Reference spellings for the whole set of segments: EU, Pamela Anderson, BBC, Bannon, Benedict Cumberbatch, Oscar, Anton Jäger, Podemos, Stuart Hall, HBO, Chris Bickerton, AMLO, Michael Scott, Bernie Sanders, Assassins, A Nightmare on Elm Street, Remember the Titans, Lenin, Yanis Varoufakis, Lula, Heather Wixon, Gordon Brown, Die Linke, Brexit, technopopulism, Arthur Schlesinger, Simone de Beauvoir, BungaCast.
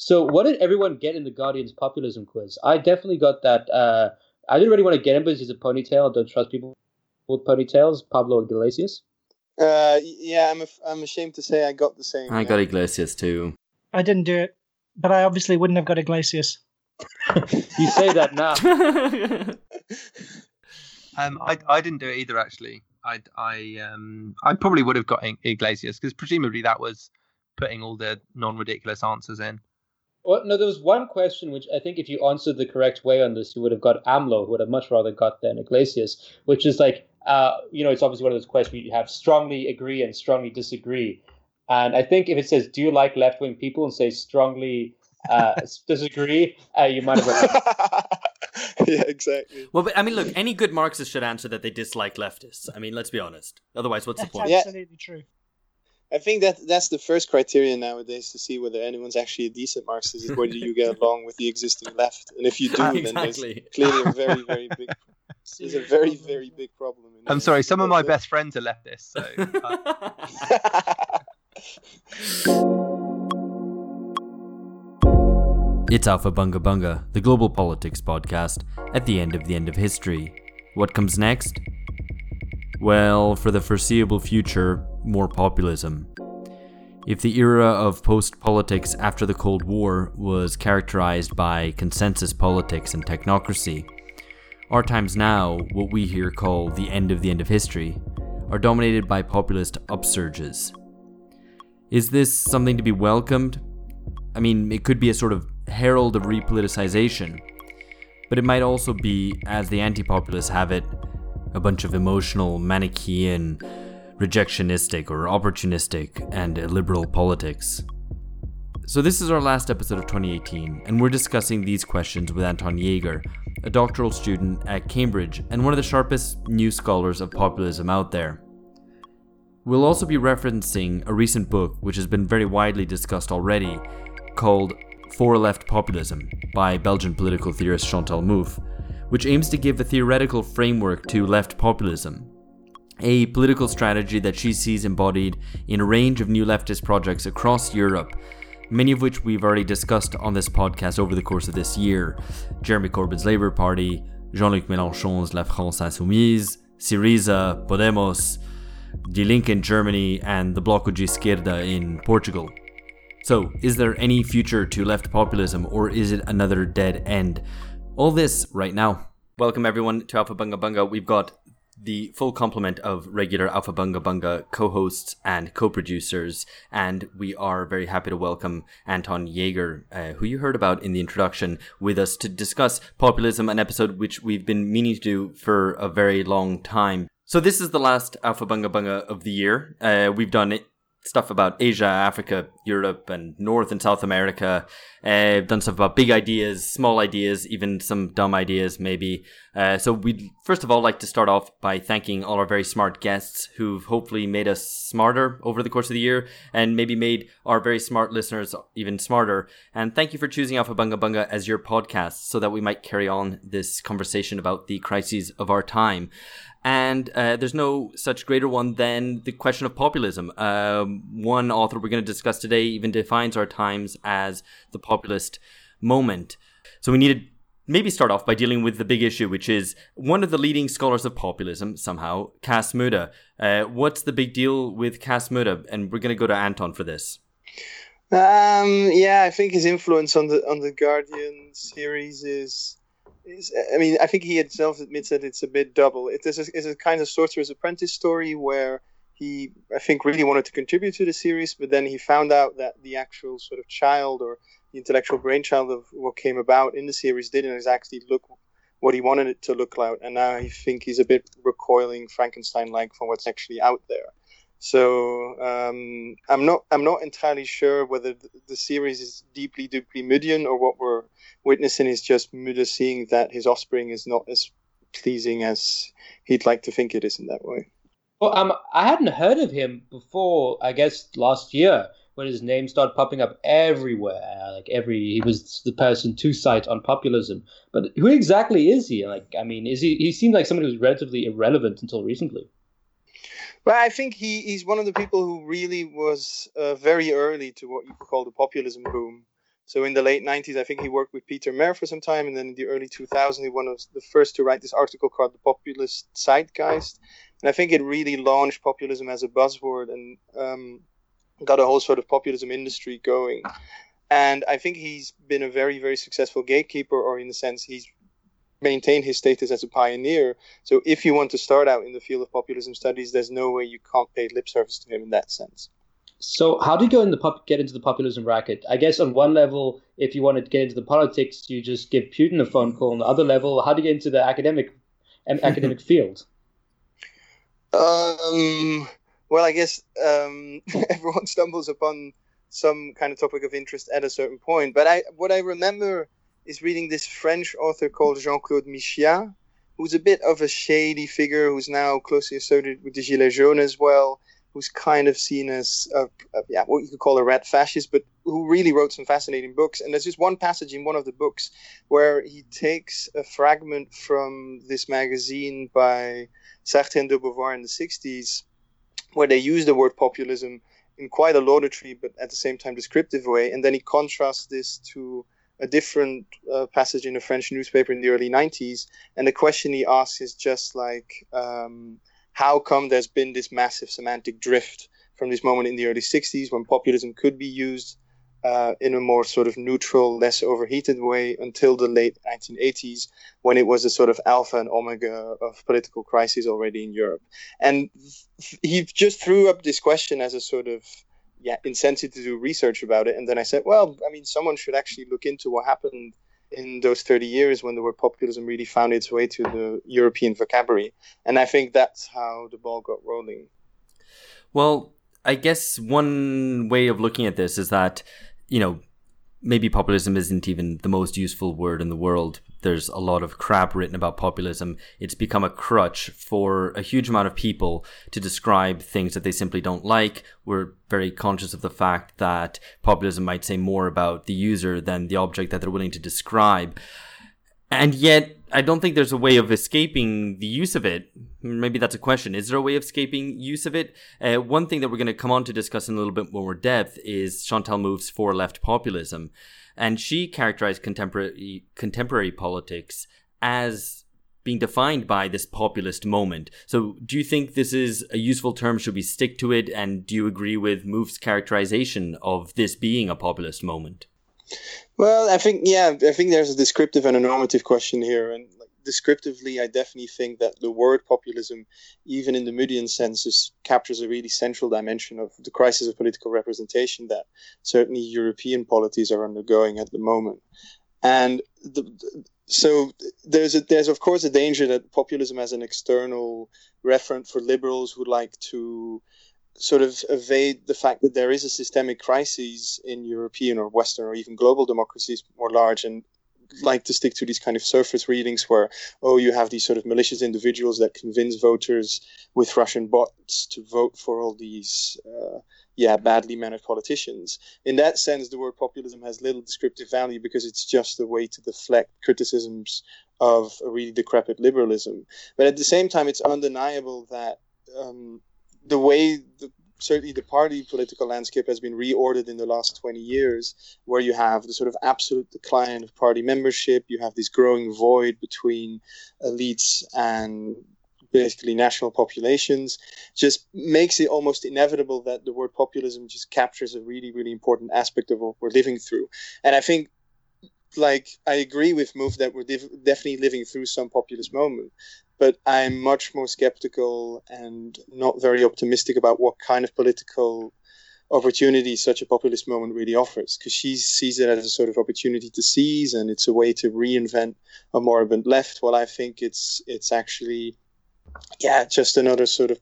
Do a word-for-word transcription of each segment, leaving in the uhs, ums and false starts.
So what did everyone get in the Guardian's populism quiz? I definitely got that. Uh, I didn't really want to get him because he's a ponytail. I don't trust people with ponytails. Pablo Iglesias. Uh, yeah, I'm af- I'm ashamed to say I got the same. I yeah. got Iglesias too. I didn't do it, but I obviously wouldn't have got Iglesias. You say that now. um, I I didn't do it either. Actually, I I um I probably would have got Iglesias because presumably that was putting all the non-ridiculous answers in. Well, no, there was one question which I think if you answered the correct way on this, you would have got AMLO, who would have much rather got than Iglesias, which is like, uh, you know, it's obviously one of those questions where you have strongly agree and strongly disagree. And I think if it says, do you like left-wing people and say strongly uh, disagree, uh, you might have got Yeah, exactly. Well, but I mean, look, any good Marxist should answer that they dislike leftists. I mean, let's be honest. Otherwise, what's That's the point? That's absolutely true. I think that that's the first criterion nowadays to see whether anyone's actually a decent Marxist is whether you get along with the existing left. And if you do, exactly. then there's clearly a very, very big there's a very, very big problem. In I'm sorry, some of my best friends are leftists. So. It's Alpha Bunga Bunga, the global politics podcast at the end of the end of history. What comes next? Well, for the foreseeable future, more populism. If the era of post-politics after the Cold War was characterized by consensus politics and technocracy, our times now, what we here call the end of the end of history, are dominated by populist upsurges. Is this something to be welcomed? I mean, it could be a sort of herald of repoliticization, but it might also be, as the anti-populists have it, a bunch of emotional, Manichaean, rejectionistic or opportunistic and illiberal politics. So this is our last episode of twenty eighteen, and we're discussing these questions with Anton Jäger, a doctoral student at Cambridge and one of the sharpest new scholars of populism out there. We'll also be referencing a recent book which has been very widely discussed already, called For Left Populism by Belgian political theorist Chantal Mouffe, which aims to give a theoretical framework to left populism, a political strategy that she sees embodied in a range of new leftist projects across Europe, many of which we've already discussed on this podcast over the course of this year. Jeremy Corbyn's Labour Party, Jean-Luc Mélenchon's La France Insoumise, Syriza, Podemos, Die Linke in Germany, and the Bloco de Esquerda in Portugal. So, is there any future to left populism, or is it another dead end? All this right now. Welcome everyone to Alpha Bunga Bunga. We've got the full complement of regular Alpha Bunga Bunga co-hosts and co-producers, and we are very happy to welcome Anton Jäger, uh, who you heard about in the introduction, with us to discuss populism, an episode which we've been meaning to do for a very long time. So this is the last Alpha Bunga Bunga of the year. Uh, we've done it. Stuff about Asia, Africa, Europe, and North and South America. Uh, done stuff about big ideas, small ideas, even some dumb ideas, maybe. Uh, so we'd first of all like to start off by thanking all our very smart guests who've hopefully made us smarter over the course of the year and maybe made our very smart listeners even smarter. And thank you for choosing Alpha Bunga Bunga as your podcast so that we might carry on this conversation about the crises of our time. And uh, there's no such greater one than the question of populism. Um, one author we're going to discuss today even defines our times as the populist moment. So we need to maybe start off by dealing with the big issue, which is one of the leading scholars of populism, somehow, Cas Mudde. Uh, what's the big deal with Cas Mudde? And we're going to go to Anton for this. Um, yeah, I think his influence on the on the Guardian series is... I mean, I think he himself admits that it's a bit double. It is a, it's a kind of sorcerer's apprentice story where he, I think, really wanted to contribute to the series, but then he found out that the actual sort of child or the intellectual brainchild of what came about in the series didn't exactly look what he wanted it to look like. And now I think he's a bit recoiling Frankenstein-like from what's actually out there. So um, I'm not I'm not entirely sure whether the, the series is deeply, deeply Muddean or what we're witnessing is just Mudde seeing that his offspring is not as pleasing as he'd like to think it is in that way. Well, um, I hadn't heard of him before, I guess, last year when his name started popping up everywhere. Like every he was the person to cite on populism. But who exactly is he? Like, I mean, is he? He seemed like someone who's relatively irrelevant until recently. Well, I think he, he's one of the people who really was uh, very early to what you could call the populism boom. So in the late nineties, I think he worked with Peter Mayer for some time. And then in the early two thousands, he was the first to write this article called The Populist Zeitgeist. And I think it really launched populism as a buzzword and um, got a whole sort of populism industry going. And I think he's been a very, very successful gatekeeper, or in the sense he's maintained his status as a pioneer. So if you want to start out in the field of populism studies, there's no way you can't pay lip service to him in that sense. So how do you go in the pop- get into the populism racket? I guess on one level, if you want to get into the politics, you just give Putin a phone call. On the other level, how do you get into the academic um, academic field? Um, well, I guess um, everyone stumbles upon some kind of topic of interest at a certain point. But I, what I remember is reading this French author called Jean-Claude Michéa, who's a bit of a shady figure, who's now closely associated with the Gilets jaunes as well, who's kind of seen as, a, a, yeah, what you could call a red fascist, but who really wrote some fascinating books. And there's just one passage in one of the books where he takes a fragment from this magazine by Sartre and de Beauvoir in the sixties, where they use the word populism in quite a laudatory, but at the same time descriptive way. And then he contrasts this to a different uh, passage in a French newspaper in the early nineties. And the question he asks is just like, um, how come there's been this massive semantic drift from this moment in the early sixties when populism could be used uh, in a more sort of neutral, less overheated way until the late nineteen eighties, when it was a sort of alpha and omega of political crises already in Europe. And he just threw up this question as a sort of yeah, incentive to do research about it. And then I said, well, I mean, someone should actually look into what happened in those thirty years when the word populism really found its way to the European vocabulary. And I think that's how the ball got rolling. Well, I guess one way of looking at this is that, you know, maybe populism isn't even the most useful word in the world. There's a lot of crap written about populism. It's become a crutch for a huge amount of people to describe things that they simply don't like. We're very conscious of the fact that populism might say more about the user than the object that they're willing to describe. And yet, I don't think there's a way of escaping the use of it. Maybe that's a question. Is there a way of escaping use of it? Uh, one thing that we're going to come on to discuss in a little bit more depth is Chantal Mouffe's For Left Populism. And she characterized contemporary contemporary politics as being defined by this populist moment. So do you think this is a useful term? Should we stick to it? And do you agree with Mouffe's characterization of this being a populist moment? Well, I think, yeah, I think there's a descriptive and a normative question here. And like, descriptively, I definitely think that the word populism, even in the Muddean sense, is, captures a really central dimension of the crisis of political representation that certainly European polities are undergoing at the moment. And the, the, so there's, a, there's, of course, a danger that populism as an external referent for liberals who like to sort of evade the fact that there is a systemic crisis in European or Western or even global democracies more large, and like to stick to these kind of surface readings where, oh, you have these sort of malicious individuals that convince voters with Russian bots to vote for all these, uh, yeah, badly mannered politicians. In that sense, the word populism has little descriptive value because it's just a way to deflect criticisms of a really decrepit liberalism. But at the same time, it's undeniable that um, the way the, certainly the party political landscape has been reordered in the last twenty years, where you have the sort of absolute decline of party membership, you have this growing void between elites and basically national populations, just makes it almost inevitable that the word populism just captures a really, really important aspect of what we're living through. And I think, like, I agree with Mouffe that we're def- definitely living through some populist moment. But I'm much more skeptical and not very optimistic about what kind of political opportunity such a populist moment really offers, because she sees it as a sort of opportunity to seize, and it's a way to reinvent a moribund left, while I think it's it's actually, yeah, just another sort of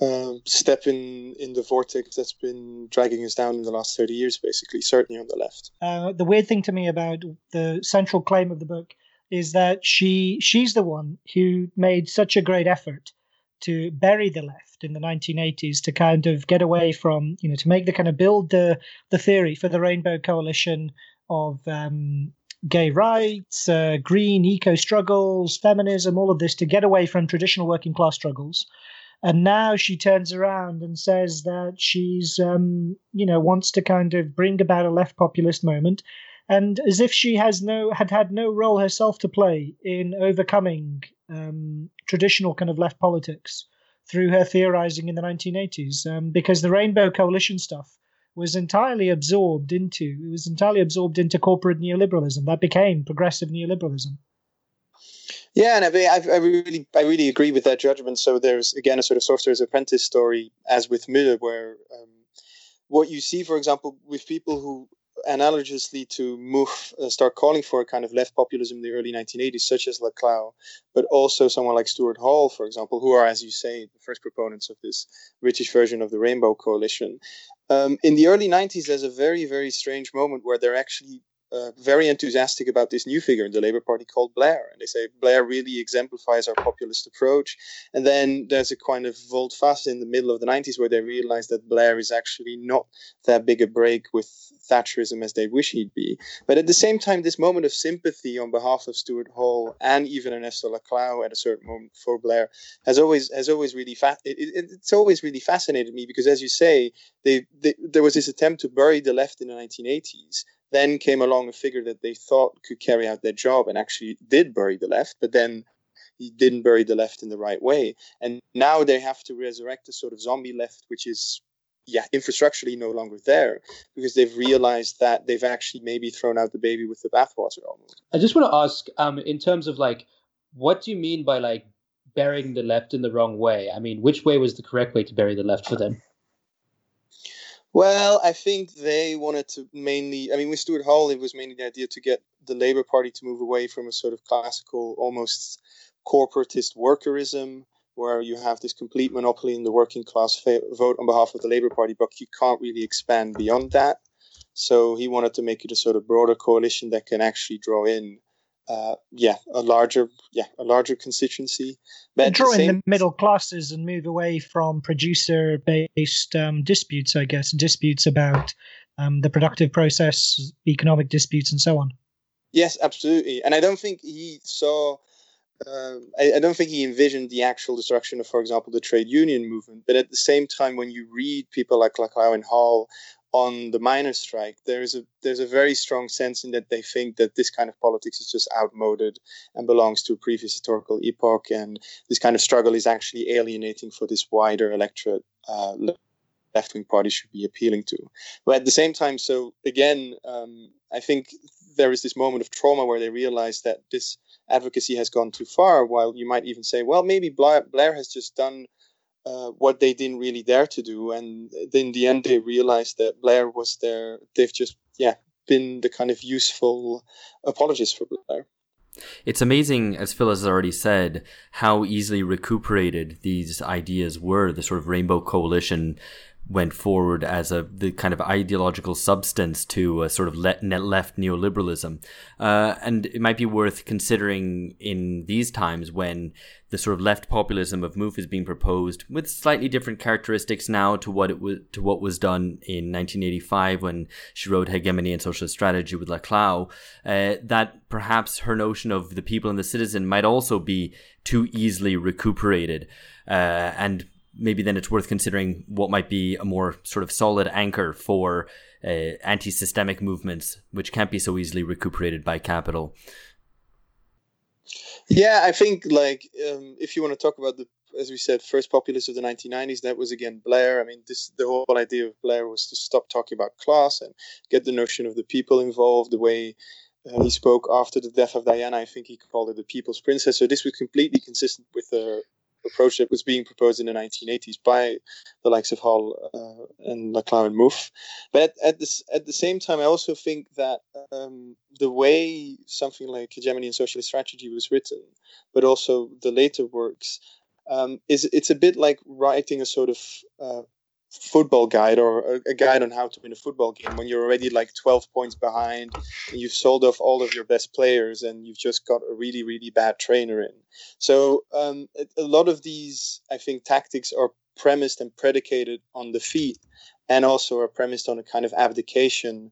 uh, step in, in the vortex that's been dragging us down in the last thirty years, basically, certainly on the left. Uh, the weird thing to me about the central claim of the book is that she she's the one who made such a great effort to bury the left in the nineteen eighties, to kind of get away from, you know, to make the kind of build the the theory for the Rainbow Coalition of um, gay rights, uh, green eco struggles, feminism, all of this, to get away from traditional working class struggles And now she turns around and says that she's, um, you know, wants to kind of bring about a left populist moment. And as if she has no had had no role herself to play in overcoming um, traditional kind of left politics through her theorizing in the nineteen eighties, um, because the Rainbow Coalition stuff was entirely absorbed into it was entirely absorbed into corporate neoliberalism that became progressive neoliberalism. Yeah, and I, I really, I really agree with that judgment. So there's again a sort of sorcerer's apprentice story, as with Müller, where um, what you see, for example, with people who analogously to Mouffe uh, start calling for a kind of left populism in the early nineteen eighties, such as Laclau, but also someone like Stuart Hall, for example, who are, as you say, the first proponents of this British version of the Rainbow Coalition. Um, in the early nineties, there's a very, very strange moment where they're actually Uh, very enthusiastic about this new figure in the Labour Party called Blair. And they say Blair really exemplifies our populist approach. And then there's a kind of volte-face in the middle of the nineties where they realize that Blair is actually not that big a break with Thatcherism as they wish he'd be. But at the same time, this moment of sympathy on behalf of Stuart Hall and even Ernesto Laclau at a certain moment for Blair has always has always really fa- it, it, it's always really fascinated me, because as you say, they, they there was this attempt to bury the left in the nineteen eighties. Then came along a figure that they thought could carry out their job and actually did bury the left, but then he didn't bury the left in the right way. And now they have to resurrect a sort of zombie left, which is, yeah, infrastructurally no longer there, because they've realized that they've actually maybe thrown out the baby with the bathwater almost. I just want to ask, um, in terms of like, what do you mean by like burying the left in the wrong way? I mean, which way was the correct way to bury the left for them? Well, I think they wanted to mainly, I mean, with Stuart Hall, it was mainly the idea to get the Labour Party to move away from a sort of classical, almost corporatist workerism, where you have this complete monopoly in the working class fa- vote on behalf of the Labour Party, but you can't really expand beyond that. So he wanted to make it a sort of broader coalition that can actually draw in, uh, yeah, a larger, yeah, a larger constituency. But draw in the, the middle classes and move away from producer-based um, disputes, I guess, disputes about um, the productive process, economic disputes, and so on. Yes, absolutely. And I don't think he saw, uh, I, I don't think he envisioned the actual destruction of, for example, the trade union movement. But at the same time, when you read people like Laclau and Hall on the miners' strike, there is a there's a very strong sense in that they think that this kind of politics is just outmoded and belongs to a previous historical epoch, and this kind of struggle is actually alienating for this wider electorate uh, left-wing party should be appealing to. But at the same time, so again, um, I think there is this moment of trauma where they realize that this advocacy has gone too far, while you might even say, well, maybe Blair, Blair has just done Uh, what they didn't really dare to do, and in the end they realized that Blair was there. They've just, yeah, been the kind of useful apologist for Blair. It's amazing, as Phil has already said, how easily recuperated these ideas were. The sort of Rainbow Coalition went forward as a the kind of ideological substance to a sort of le- left neoliberalism. Uh, and it might be worth considering in these times when the sort of left populism of Mouffe is being proposed with slightly different characteristics now to what it was to what was done in nineteen eighty-five when she wrote Hegemony and Socialist Strategy with Laclau, uh, that perhaps her notion of the people and the citizen might also be too easily recuperated. Uh, and maybe then it's worth considering what might be a more sort of solid anchor for uh, anti-systemic movements, which can't be so easily recuperated by capital. Yeah, I think like um, if you want to talk about the, as we said, first populists of the nineteen nineties, that was again Blair. I mean, this the whole idea of Blair was to stop talking about class and get the notion of the people involved. The way Uh, he spoke after the death of Diana, I think he called her the People's Princess. So this was completely consistent with the approach that was being proposed in the nineteen eighties by the likes of Hall uh, and Laclau and Mouffe. But at, at, this, at the same time, I also think that um, the way something like Hegemony and Socialist Strategy was written, but also the later works, um, is it's a bit like writing a sort of uh, football guide or a guide on how to win a football game when you're already like twelve points behind and you've sold off all of your best players and you've just got a really, really bad trainer in. So um, a lot of these, I think, tactics are premised and predicated on defeat, and also are premised on a kind of abdication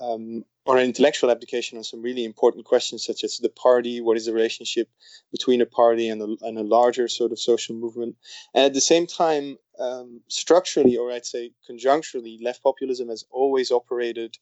um, or an intellectual abdication on some really important questions, such as the party, what is the relationship between a party and a, and a larger sort of social movement. And at the same time, um, structurally, or I'd say conjuncturally, left populism has always operated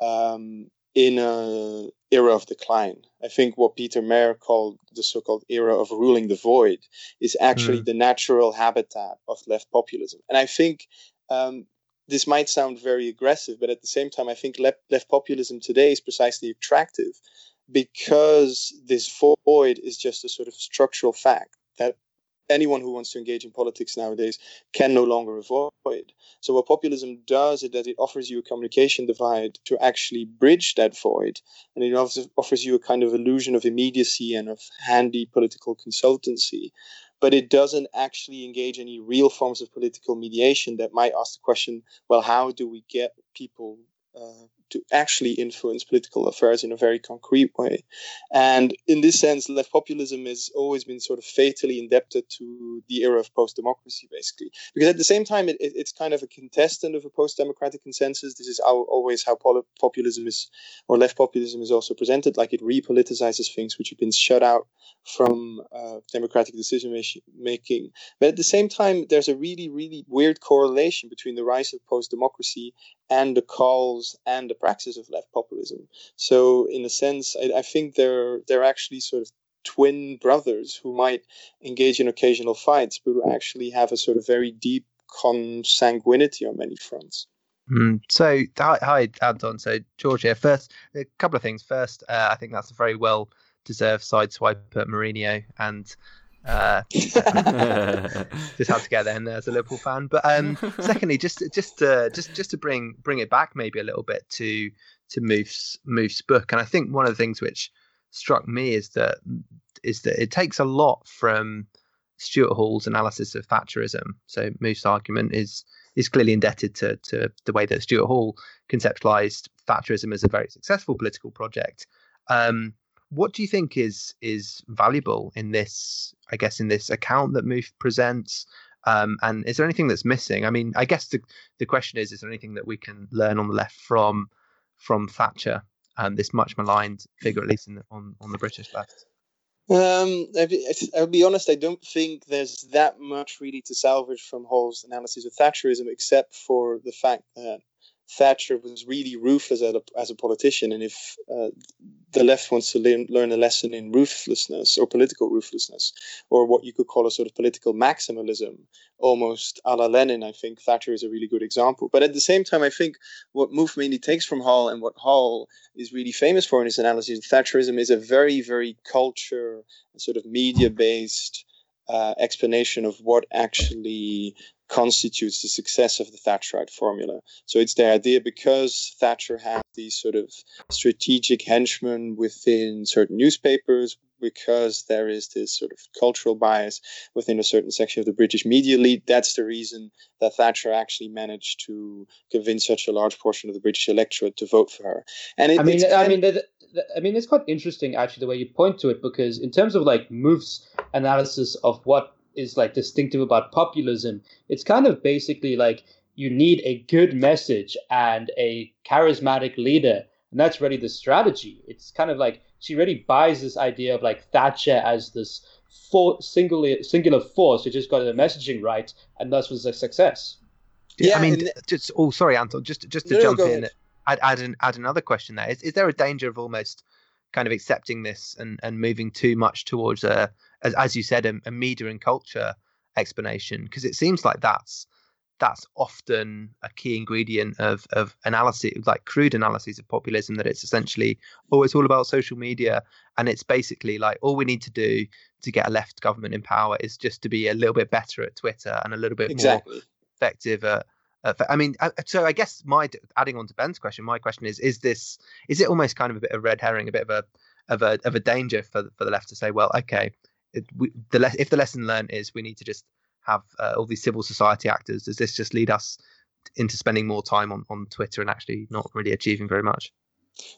um, in an era of decline. I think what Peter Mayer called the so-called era of ruling the void is actually mm. the natural habitat of left populism. And I think um, this might sound very aggressive, but at the same time, I think left, left populism today is precisely attractive because this void is just a sort of structural fact that anyone who wants to engage in politics nowadays can no longer avoid. So what populism does is that it offers you a communication divide to actually bridge that void, and it offers you a kind of illusion of immediacy and of handy political consultancy. But it doesn't actually engage any real forms of political mediation that might ask the question, well, how do we get people uh, to actually influence political affairs in a very concrete way? And in this sense, left populism has always been sort of fatally indebted to the era of post-democracy, basically. Because at the same time, it, it, it's kind of a contestant of a post-democratic consensus. This is how, always how pol- populism is, or left populism is also presented, like it repoliticizes things which have been shut out from uh, democratic decision-making. But at the same time, there's a really, really weird correlation between the rise of post-democracy and the calls and the praxis of left populism. So in a sense, I, I think they're they're actually sort of twin brothers who might engage in occasional fights, but who actually have a sort of very deep consanguinity on many fronts. Mm. So, hi, hi, Anton. So, George here. First, a couple of things. First, uh, I think that's a very well-deserved sideswipe at Mourinho, and uh, just had to get there in there as a Liverpool fan. But um, secondly, just just to, just just to bring bring it back maybe a little bit to to Mouffe's Mouffe's book, and I think one of the things which struck me is that is that it takes a lot from Stuart Hall's analysis of Thatcherism. So Mouffe's argument is is clearly indebted to to the way that Stuart Hall conceptualized Thatcherism as a very successful political project. Um, What do you think is is valuable in this, I guess, in this account that Mouffe presents? Um, and is there anything that's missing? I mean, I guess the, the question is, is there anything that we can learn on the left from from Thatcher, um, this much maligned figure, at least in the, on, on the British left? Um, I'll be honest, I don't think there's that much really to salvage from Hall's analysis of Thatcherism, except for the fact that Thatcher was really ruthless as a, as a politician, and if uh, the left wants to learn, learn a lesson in ruthlessness or political ruthlessness, or what you could call a sort of political maximalism, almost a la Lenin, I think Thatcher is a really good example. But at the same time, I think what Mouffe mainly takes from Hall, and what Hall is really famous for in his analysis of Thatcherism, is a very, very culture, sort of media-based uh, explanation of what actually constitutes the success of the Thatcherite formula. So it's the idea, because Thatcher had these sort of strategic henchmen within certain newspapers, because there is this sort of cultural bias within a certain section of the British media elite, that's the reason that Thatcher actually managed to convince such a large portion of the British electorate to vote for her. And it, I mean, it's I mean, the, the, I mean, it's quite interesting actually the way you point to it, because in terms of like Mouffe's analysis of what is like distinctive about populism, it's kind of basically like you need a good message and a charismatic leader, and that's really the strategy. It's kind of like she really buys this idea of like Thatcher as this for- singular singular force who just got the messaging right, and thus was a success. Yeah, I mean, th- just oh, sorry, Anton, just just to no, jump in, I'd add an, add another question there. Is is there a danger of almost kind of accepting this and and moving too much towards a As, as you said, a, a media and culture explanation, because it seems like that's that's often a key ingredient of of analysis, like crude analyses of populism, that it's essentially, oh, it's all about social media, and it's basically like all we need to do to get a left government in power is just to be a little bit better at Twitter and a little bit exactly. more effective at, at. I mean, so I guess my adding on to Ben's question, my question is: is this is it almost kind of a bit of red herring, a bit of a of a of a danger for for the left to say, well, okay. It, we, the le- if the lesson learned is we need to just have uh, all these civil society actors, does this just lead us into spending more time on, on Twitter and actually not really achieving very much?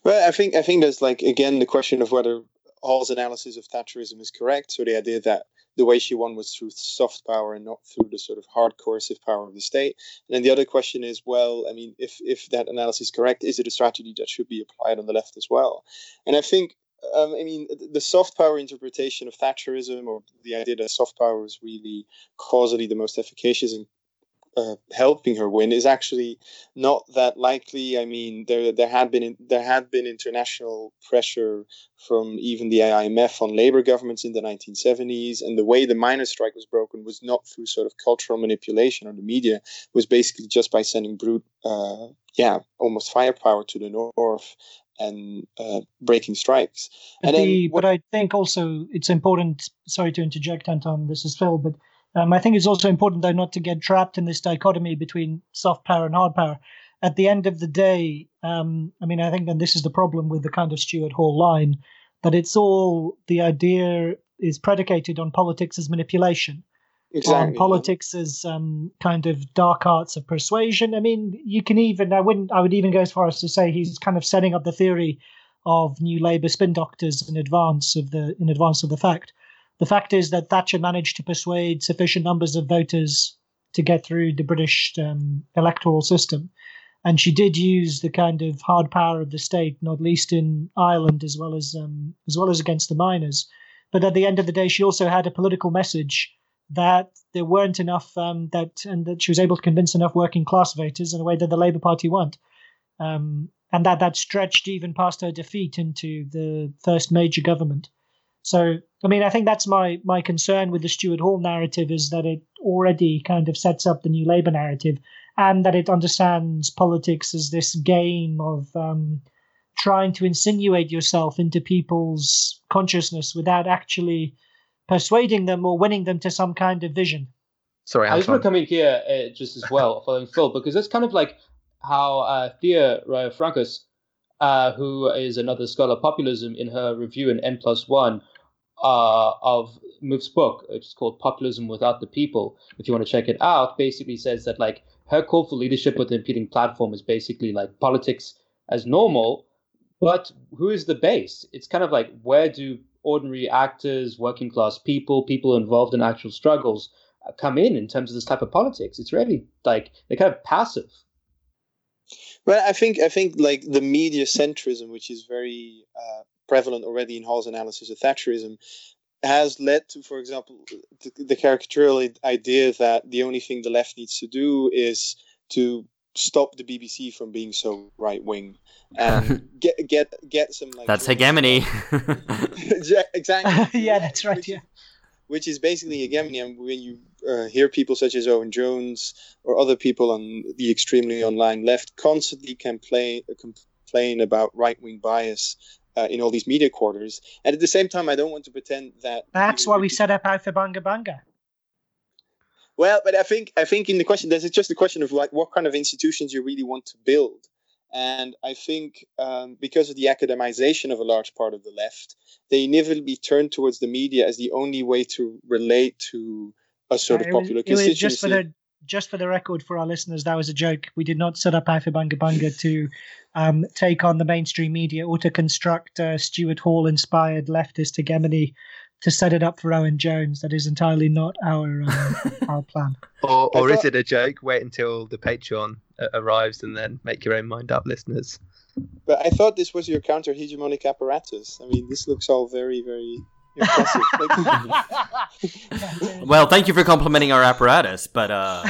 Well, I think I think there's like, again, the question of whether Hall's analysis of Thatcherism is correct. So the idea that the way she won was through soft power and not through the sort of hard coercive power of the state. And then the other question is, well, I mean, if, if that analysis is correct, is it a strategy that should be applied on the left as well? And I think, Um, I mean, the soft power interpretation of Thatcherism, or the idea that soft power was really causally the most efficacious in uh, helping her win, is actually not that likely. I mean, there there had been there had been international pressure from even the I M F on labor governments in the nineteen seventies, and the way the miners' strike was broken was not through sort of cultural manipulation or the media. It was basically just by sending brute, uh, yeah, almost firepower to the north and uh, breaking strikes. And the, then what, but I think also it's important, sorry to interject, Anton, this is Phil, but um, I think it's also important, though, not to get trapped in this dichotomy between soft power and hard power. At the end of the day, um, I mean, I think, and this is the problem with the kind of Stuart Hall line, that it's all, the idea is predicated on politics as manipulation. Exactly. On politics as um, kind of dark arts of persuasion. I mean, you can even, I wouldn't, I would even go as far as to say he's kind of setting up the theory of new Labour spin doctors in advance of the, in advance of the fact. The fact is that Thatcher managed to persuade sufficient numbers of voters to get through the British um, electoral system. And she did use the kind of hard power of the state, not least in Ireland, as well as, um, as well as against the miners. But at the end of the day, she also had a political message that there weren't enough, um, that and that she was able to convince enough working class voters in a way that the Labour Party weren't. Um, and that that stretched even past her defeat into the first major government. So, I mean, I think that's my my concern with the Stuart Hall narrative, is that it already kind of sets up the new Labour narrative, and that it understands politics as this game of um, trying to insinuate yourself into people's consciousness without actually persuading them or winning them to some kind of vision. Sorry, Anton. I just want to come in here uh, just as well, following Phil, because that's kind of like how uh, Thea Roufakis, uh, who is another scholar of populism, in her review in N plus one uh, of Mouffe's book, which is called Populism Without the People, if you want to check it out, basically says that like her call for leadership with an impeding platform is basically like politics as normal, but who is the base? It's kind of like, where do ordinary actors, working class people, people involved in actual struggles uh, come in in terms of this type of politics? It's really like they're kind of passive. Well, I think I think like the media centrism, which is very uh, prevalent already in Hall's analysis of Thatcherism, has led to, for example, the, the caricatural idea that the only thing the left needs to do is to stop the B B C from being so right-wing and get get get some like that's hegemony. Exactly. Yeah, that's right. Which, yeah, which is basically hegemony. And when you uh, hear people such as Owen Jones or other people on the extremely online left constantly complain complain about right-wing bias uh, in all these media quarters, and at the same time, I don't want to pretend that that's why we people- set up Alpha Bunga Bunga. Well, but I think I think in the question, there's just a question of like what kind of institutions you really want to build. And I think um, because of the academization of a large part of the left, they inevitably turn towards the media as the only way to relate to a sort yeah, of popular was, constituency. Just for, the, just for the record, for our listeners, that was a joke. We did not set up Alpha Bunga Bunga to um, take on the mainstream media or to construct uh, Stuart Hall-inspired leftist hegemony to set it up for Owen Jones. That is entirely not our uh, our plan. Or, or is it a joke? Wait until the Patreon arrives and then make your own mind up, listeners. But I thought this was your counter-hegemonic apparatus. I mean, this looks all very, very impressive. Well, thank you for complimenting our apparatus, but... Uh...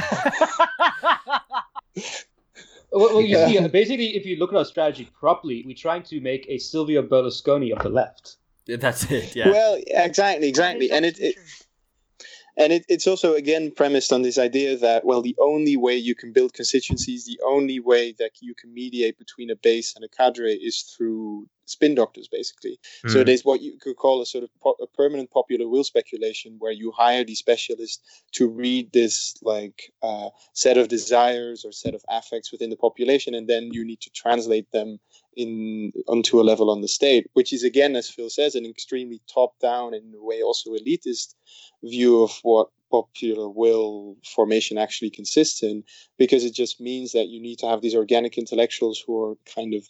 well, well, you see, basically, if you look at our strategy properly, we're trying to make a Silvio Berlusconi of the left. That's it. Yeah. Well, exactly, exactly, and it, it and it, it's also again premised on this idea that well, the only way you can build constituencies, the only way that you can mediate between a base and a cadre is through spin doctors, basically. Mm. So there's what you could call a sort of po- a permanent popular will speculation, where you hire these specialists to read this like uh, set of desires or set of affects within the population, and then you need to translate them in onto a level on the state, which is again, as Phil says, an extremely top-down and in a way also elitist view of what popular will formation actually consists in, because it just means that you need to have these organic intellectuals who are kind of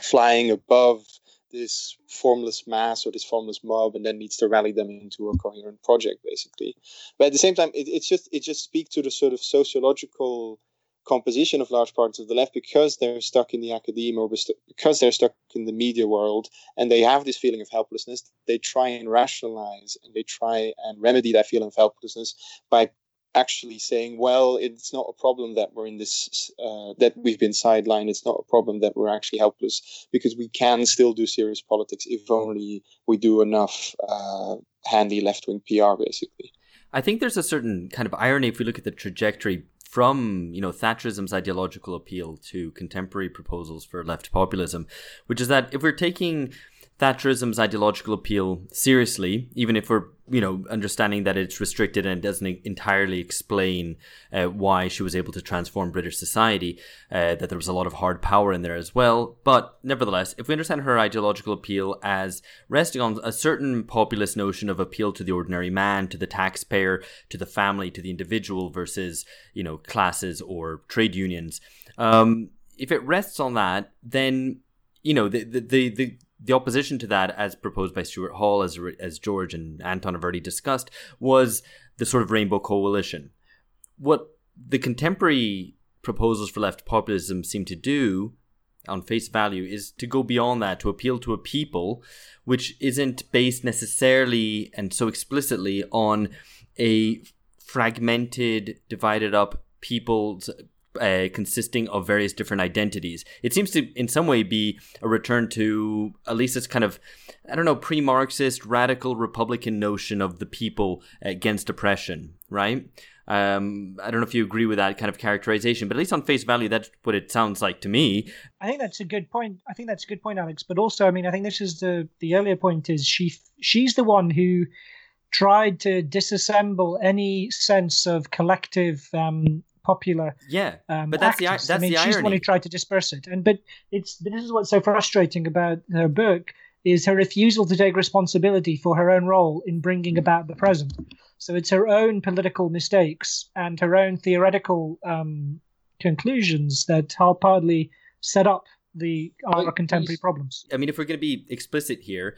flying above this formless mass or this formless mob, and then needs to rally them into a coherent project, basically. But at the same time, it, it's just it just speaks to the sort of sociological composition of large parts of the left, because they're stuck in the academia or because they're stuck in the media world, and they have this feeling of helplessness. They try and rationalize and they try and remedy that feeling of helplessness by actually saying, well, it's not a problem that we're in this, uh, that we've been sidelined. It's not a problem that we're actually helpless, because we can still do serious politics if only we do enough uh, handy left-wing P R, basically. I think there's a certain kind of irony if we look at the trajectory from, you know, Thatcherism's ideological appeal to contemporary proposals for left populism, which is that if we're taking Thatcherism's ideological appeal seriously, even if we're, you know, understanding that it's restricted and doesn't entirely explain uh, why she was able to transform British society, uh, that there was a lot of hard power in there as well. But nevertheless, if we understand her ideological appeal as resting on a certain populist notion of appeal to the ordinary man, to the taxpayer, to the family, to the individual versus, you know, classes or trade unions, um, if it rests on that, then, you know, the the the, the The opposition to that, as proposed by Stuart Hall, as as George and Anton have already discussed, was the sort of rainbow coalition. What the contemporary proposals for left populism seem to do, on face value, is to go beyond that, to appeal to a people which isn't based necessarily and so explicitly on a fragmented, divided up people's Uh, consisting of various different identities. It seems to in some way be a return to at least this kind of, I don't know, pre-Marxist radical Republican notion of the people against oppression, right? Um, I don't know if you agree with that kind of characterization, but at least on face value, that's what it sounds like to me. I think that's a good point. I think that's a good point, Alex. But also, I mean, I think this is the, the earlier point is she she's the one who tried to disassemble any sense of collective um popular yeah um, but that's actors. the that's I mean, the she's irony. The one who tried to disperse it, and but it's this is what's so frustrating about her book is her refusal to take responsibility for her own role in bringing about the present. So it's her own political mistakes and her own theoretical um conclusions that half-heartedly set up the our well, contemporary problems. I mean, if we're going to be explicit here,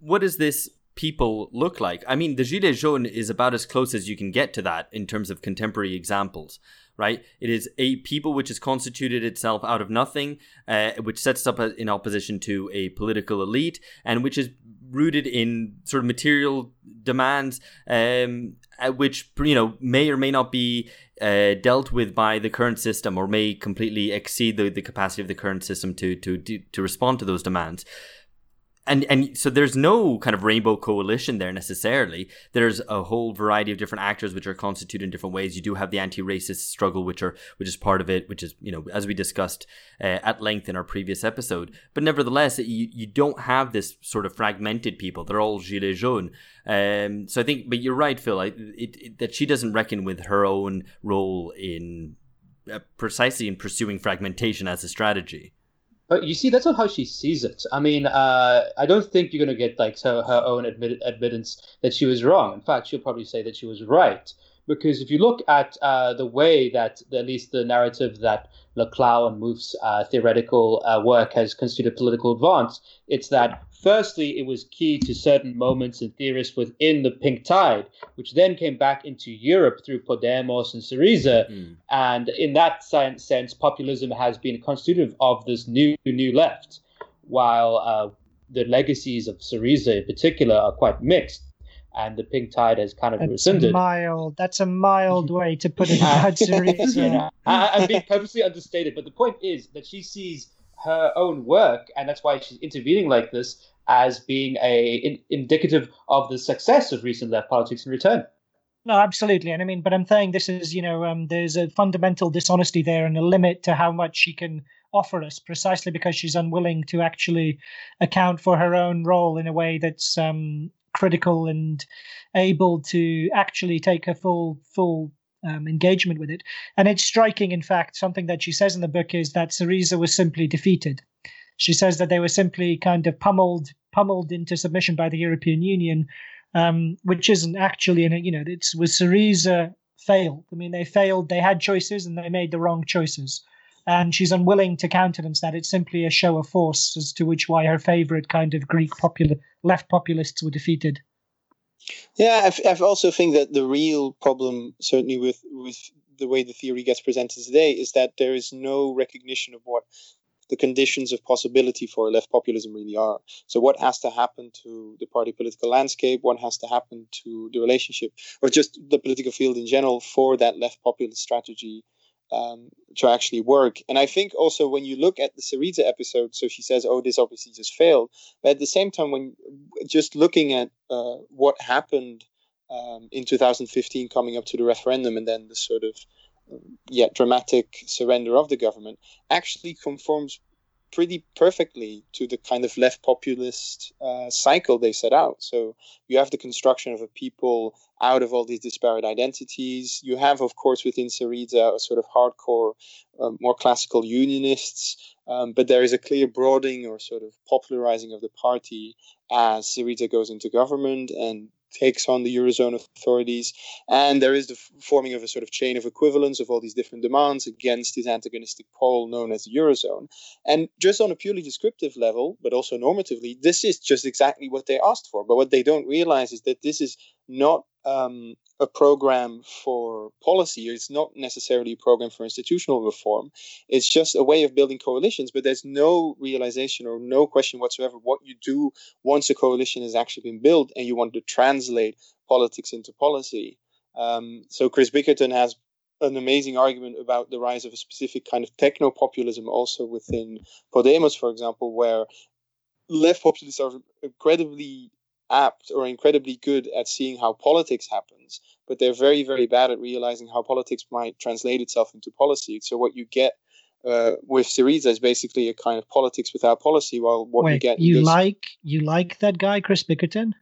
what is this people look like? I mean, the Gilets jaunes is about as close as you can get to that in terms of contemporary examples, right? It is a people which has constituted itself out of nothing, uh, which sets up in opposition to a political elite, and which is rooted in sort of material demands, um, which, you know, may or may not be uh, dealt with by the current system, or may completely exceed the, the capacity of the current system to to to respond to those demands. And and so there's no kind of rainbow coalition there necessarily. There's a whole variety of different actors which are constituted in different ways. You do have the anti-racist struggle, which are which is part of it, which is, you know, as we discussed uh, at length in our previous episode. But nevertheless, you, you don't have this sort of fragmented people. They're all gilets jaunes. Um, so I think, but you're right, Phil, I, it, it, that she doesn't reckon with her own role in uh, precisely in pursuing fragmentation as a strategy. But you see, that's not how she sees it. I mean, uh, I don't think you're going to get like her, her own admit, admittance that she was wrong. In fact, she'll probably say that she was right. Because if you look at uh, the way that, at least the narrative that Laclau and Mouffe's uh, theoretical uh, work has constituted political advance, it's that firstly, it was key to certain moments and theorists within the pink tide, which then came back into Europe through Podemos and Syriza. Mm. And in that sense, sense, populism has been constitutive of this new new left, while uh, the legacies of Syriza in particular are quite mixed. And the pink tide has kind of that's rescinded. Mild. That's a mild way to put it. Syriza. I'm being purposely understated, but the point is that she sees her own work, and that's why she's intervening like this, as being a in, indicative of the success of recent left politics in return. No, absolutely. And I mean, but I'm saying this is, you know, um, there's a fundamental dishonesty there and a limit to how much she can offer us, precisely because she's unwilling to actually account for her own role in a way that's um, critical and able to actually take a full, full Um, engagement with it. And it's striking, in fact, something that she says in the book is that Syriza was simply defeated. She says that they were simply kind of pummeled, pummeled into submission by the European Union, um, which isn't actually, in a, you know, it was Syriza failed. I mean, they failed. They had choices and they made the wrong choices. and she's unwilling to countenance that. It's simply a show of force, as to which why her favourite kind of Greek popular, left populists were defeated. Yeah, I I've also think that the real problem, certainly with, with the way the theory gets presented today, is that there is no recognition of what the conditions of possibility for left populism really are. So what has to happen to the party political landscape, what has to happen to the relationship, or just the political field in general, for that left populist strategy um, to actually work. And I think also when you look at the Syriza episode, so she says, oh, this obviously just failed. But at the same time, when just looking at uh, what happened um, in two thousand fifteen coming up to the referendum, and then the sort of yet dramatic surrender of the government, actually conforms pretty perfectly to the kind of left populist uh, cycle they set out. So you have the construction of a people out of all these disparate identities. You have, of course, within Syriza, a sort of hardcore, um, more classical unionists, um, but there is a clear broadening or sort of popularizing of the party as Syriza goes into government and takes on the Eurozone authorities, and there is the forming of a sort of chain of equivalence of all these different demands against this antagonistic pole known as the Eurozone. And just on a purely descriptive level, but also normatively, this is just exactly what they asked for. But what they don't realize is that this is not um, a program for policy. It's not necessarily a program for institutional reform. It's just a way of building coalitions, but there's no realization or no question whatsoever what you do once a coalition has actually been built and you want to translate politics into policy. Um, so Chris Bickerton has an amazing argument about the rise of a specific kind of techno-populism also within Podemos, for example, where left populists are incredibly apt or incredibly good at seeing how politics happens, but they're very, very bad at realizing how politics might translate itself into policy. So what you get uh, with Syriza is basically a kind of politics without policy, while what Wait, you get... You is... like you like that guy, Chris Bickerton?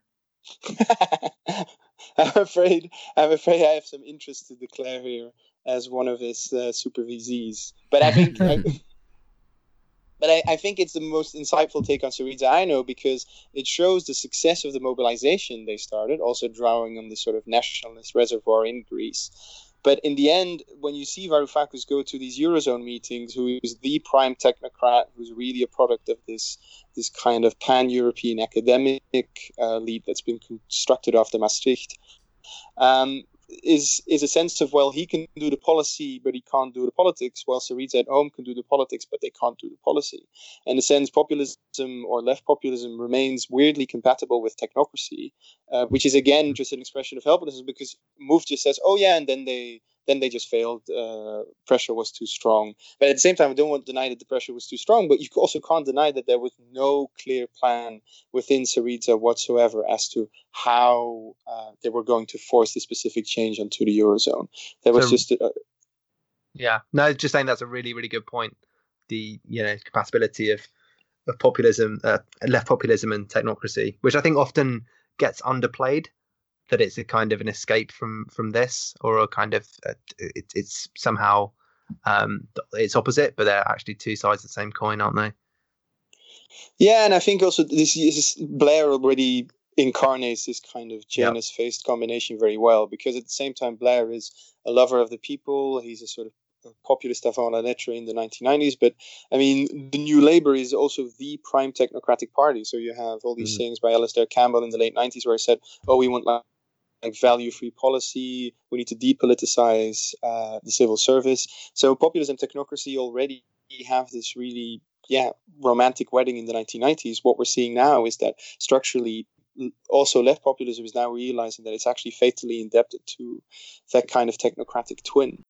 I'm afraid I'm afraid I have some interest to declare here as one of his uh, supervisees. But I think... I... But I, I think it's the most insightful take on Syriza I know, because it shows the success of the mobilization they started, also drawing on this sort of nationalist reservoir in Greece. But in the end, when you see Varoufakis go to these Eurozone meetings, who is the prime technocrat, who's really a product of this this kind of pan-European academic uh, lead that's been constructed after Maastricht, um, is is a sense of, well, he can do the policy, but he can't do the politics, while Syriza at home can do the politics, but they can't do the policy. In a sense, populism or left populism remains weirdly compatible with technocracy, uh, which is, again, just an expression of helplessness, because Mouffe just says, oh, yeah, and then they then they just failed. Uh, pressure was too strong. But at the same time, I don't want to deny that the pressure was too strong, but you also can't deny that there was no clear plan within Syriza whatsoever as to how uh, they were going to force the specific change onto the Eurozone. There was so, just... A, uh, yeah, no, just saying that's a really, really good point. The, you know, compatibility of, of populism, uh, left populism and technocracy, which I think often gets underplayed. That it's a kind of an escape from from this, or a kind of uh, it, it's somehow um, it's opposite, but they're actually two sides of the same coin, aren't they? Yeah, and I think also this, this Blair already incarnates this kind of Janus-faced combination very well, because at the same time Blair is a lover of the people. He's a sort of populist avant la lettre in the nineteen nineties, but I mean, the New Labour is also the prime technocratic party. So you have all these mm. sayings by Alistair Campbell in the late nineties, where he said, "Oh, we want." Like Like value-free policy, we need to depoliticize uh, the civil service. So populism and technocracy already have this really, yeah, romantic wedding in the nineteen nineties. What we're seeing now is that structurally, also left populism is now realizing that it's actually fatally indebted to that kind of technocratic twin.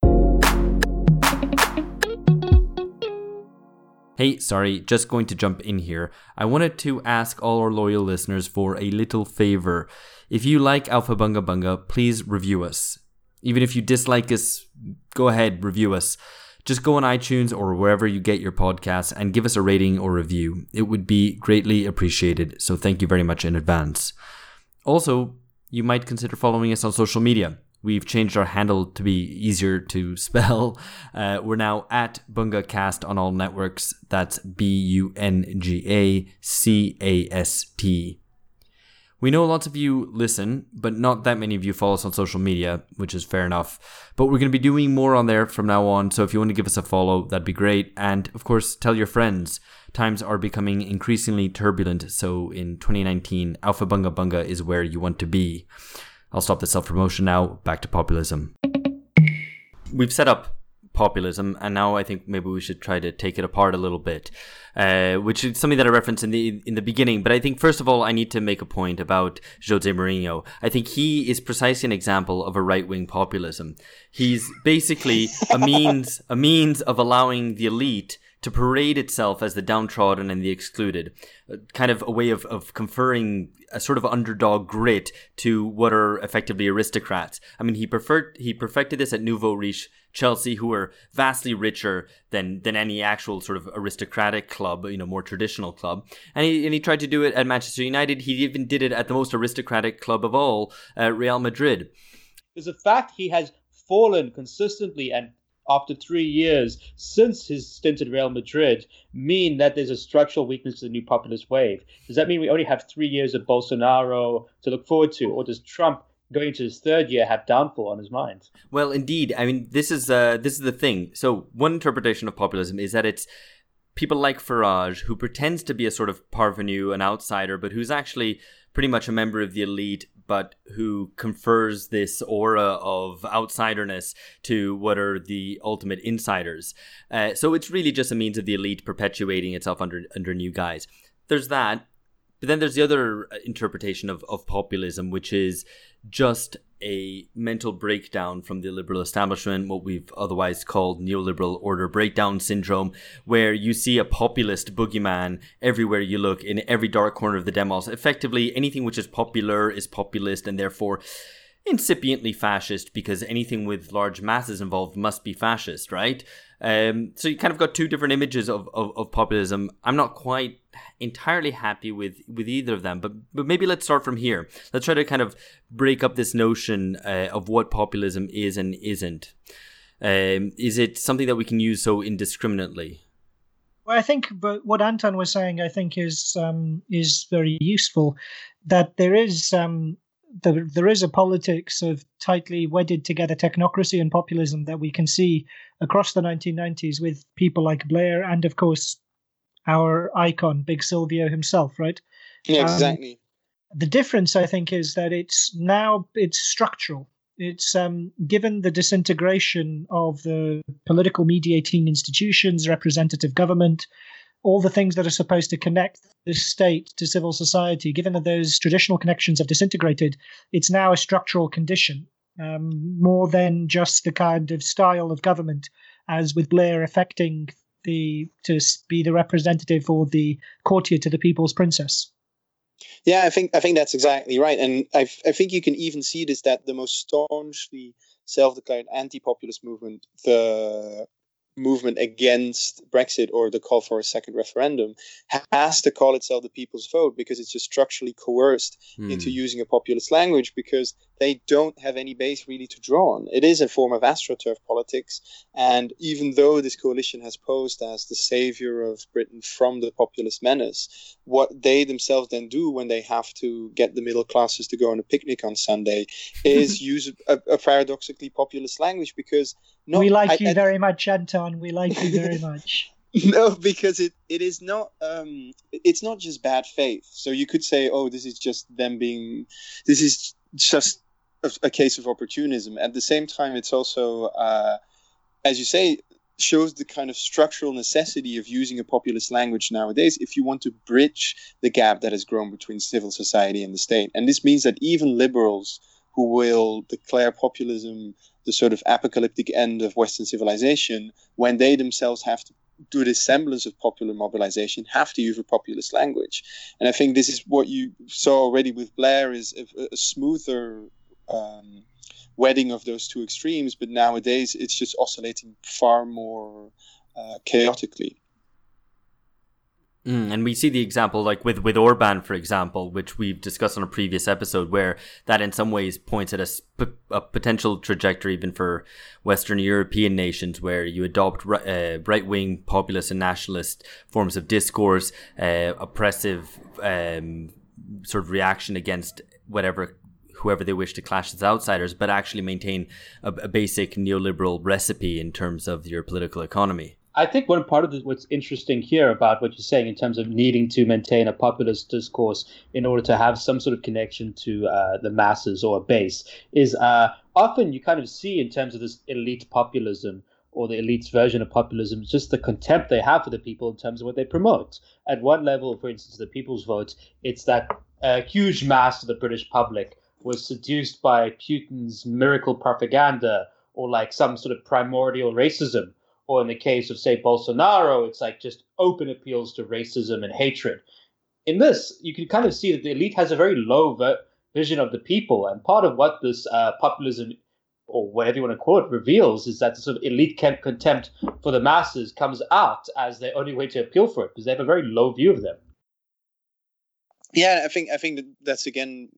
Hey, sorry, just going to jump in here. I wanted to ask all our loyal listeners for a little favor. If you like Alpha Bunga Bunga, please review us. Even if you dislike us, go ahead, review us. Just go on iTunes or wherever you get your podcasts and give us a rating or review. It would be greatly appreciated, so thank you very much in advance. Also, you might consider following us on social media. We've changed our handle to be easier to spell. Uh, we're now at BungaCast on all networks. That's B U N G A C A S T. We know lots of you listen, but not that many of you follow us on social media, which is fair enough. But we're going to be doing more on there from now on, so if you want to give us a follow, that'd be great. And, of course, tell your friends. Times are becoming increasingly turbulent, so in twenty nineteen, Alpha Bunga Bunga is where you want to be. I'll stop the self-promotion now. Back to populism. We've set up populism, and now I think maybe we should try to take it apart a little bit, uh, which is something that I referenced in the in the beginning. But I think, first of all, I need to make a point about José Mourinho. I think he is precisely an example of a right-wing populism. He's basically a means a means of allowing the elite to parade itself as the downtrodden and the excluded, kind of a way of, of conferring a sort of underdog grit to what are effectively aristocrats. I mean, he preferred, he perfected this at Nouveau Riche Chelsea, who were vastly richer than than any actual sort of aristocratic club, you know, more traditional club. And he and he tried to do it at Manchester United. He even did it at the most aristocratic club of all, uh, Real Madrid. There's a fact he has fallen consistently and after three years since his stint at Real Madrid, mean that there's a structural weakness to the new populist wave. Does that mean we only have three years of Bolsonaro to look forward to? Or does Trump going into his third year have downfall on his mind? Well, indeed. I mean, this is uh, this is the thing. So one interpretation of populism is that it's people like Farage, who pretends to be a sort of parvenu, an outsider, but who's actually pretty much a member of the elite, but who confers this aura of outsiderness to what are the ultimate insiders. Uh, so it's really just a means of the elite perpetuating itself under under new guise. There's that. But then there's the other interpretation of, of populism, which is just a mental breakdown from the liberal establishment, what we've otherwise called neoliberal order breakdown syndrome, where you see a populist boogeyman everywhere you look, in every dark corner of the demos. Effectively, anything which is popular is populist and therefore incipiently fascist, because anything with large masses involved must be fascist, right? Um, so you kind of got two different images of, of, of populism. I'm not quite entirely happy with, with either of them, but but maybe let's start from here. Let's try to kind of break up this notion uh, of what populism is and isn't. Um, is it something that we can use so indiscriminately? Well, I think but what Anton was saying, I think, is um, is very useful, that there is... Um, There, there is a politics of tightly wedded together technocracy and populism that we can see across the nineteen nineties with people like Blair and, of course, our icon, Big Silvio himself, right? Yeah, exactly. Um, the difference, I think, is that it's now it's structural. It's um, given the disintegration of the political mediating institutions, representative government, all the things that are supposed to connect the state to civil society, given that those traditional connections have disintegrated, it's now a structural condition, um, more than just the kind of style of government, as with Blair affecting the to be the representative or the courtier to the people's princess. Yeah, I think I think that's exactly right. And I, I think you can even see this, that the most staunchly self-declared anti-populist movement, the movement against Brexit or the call for a second referendum, has to call itself the people's vote, because it's just structurally coerced mm. into using a populist language, because they don't have any base really to draw on. It is a form of astroturf politics, and even though this coalition has posed as the savior of Britain from the populist menace, what they themselves then do when they have to get the middle classes to go on a picnic on Sunday is use a, a paradoxically populist language, because Not, we like I, you I, very much, Anton. We like you very much. No, because it, it is not um it's not just bad faith. So you could say, oh, this is just them being, this is just a, a case of opportunism. At the same time, it's also, uh, as you say, shows the kind of structural necessity of using a populist language nowadays if you want to bridge the gap that has grown between civil society and the state. And this means that even liberals who will declare populism the sort of apocalyptic end of Western civilization, when they themselves have to do this semblance of popular mobilization, have to use a populist language. And I think this is what you saw already with Blair, is a, a smoother um, wedding of those two extremes, but nowadays it's just oscillating far more uh, chaotically. Mm, and we see the example, like with, with Orban, for example, which we've discussed on a previous episode, where that in some ways points at a, sp- a potential trajectory even for Western European nations, where you adopt ri- uh, right-wing populist and nationalist forms of discourse, uh, oppressive um, sort of reaction against whatever whoever they wish to clash as outsiders, but actually maintain a, a basic neoliberal recipe in terms of your political economy. I think one part of the, what's interesting here about what you're saying in terms of needing to maintain a populist discourse in order to have some sort of connection to uh, the masses or a base is uh, often you kind of see in terms of this elite populism or the elite's version of populism, just the contempt they have for the people in terms of what they promote. At one level, for instance, the People's Vote, it's that uh, huge mass of the British public was seduced by Putin's miracle propaganda or like some sort of primordial racism. Or in the case of, say, Bolsonaro, it's like just open appeals to racism and hatred. In this, you can kind of see that the elite has a very low ver- vision of the people. And part of what this uh, populism or whatever you want to call it, reveals is that the sort of elite contempt for the masses comes out as their only way to appeal for it, because they have a very low view of them. Yeah, I think I think that's, again,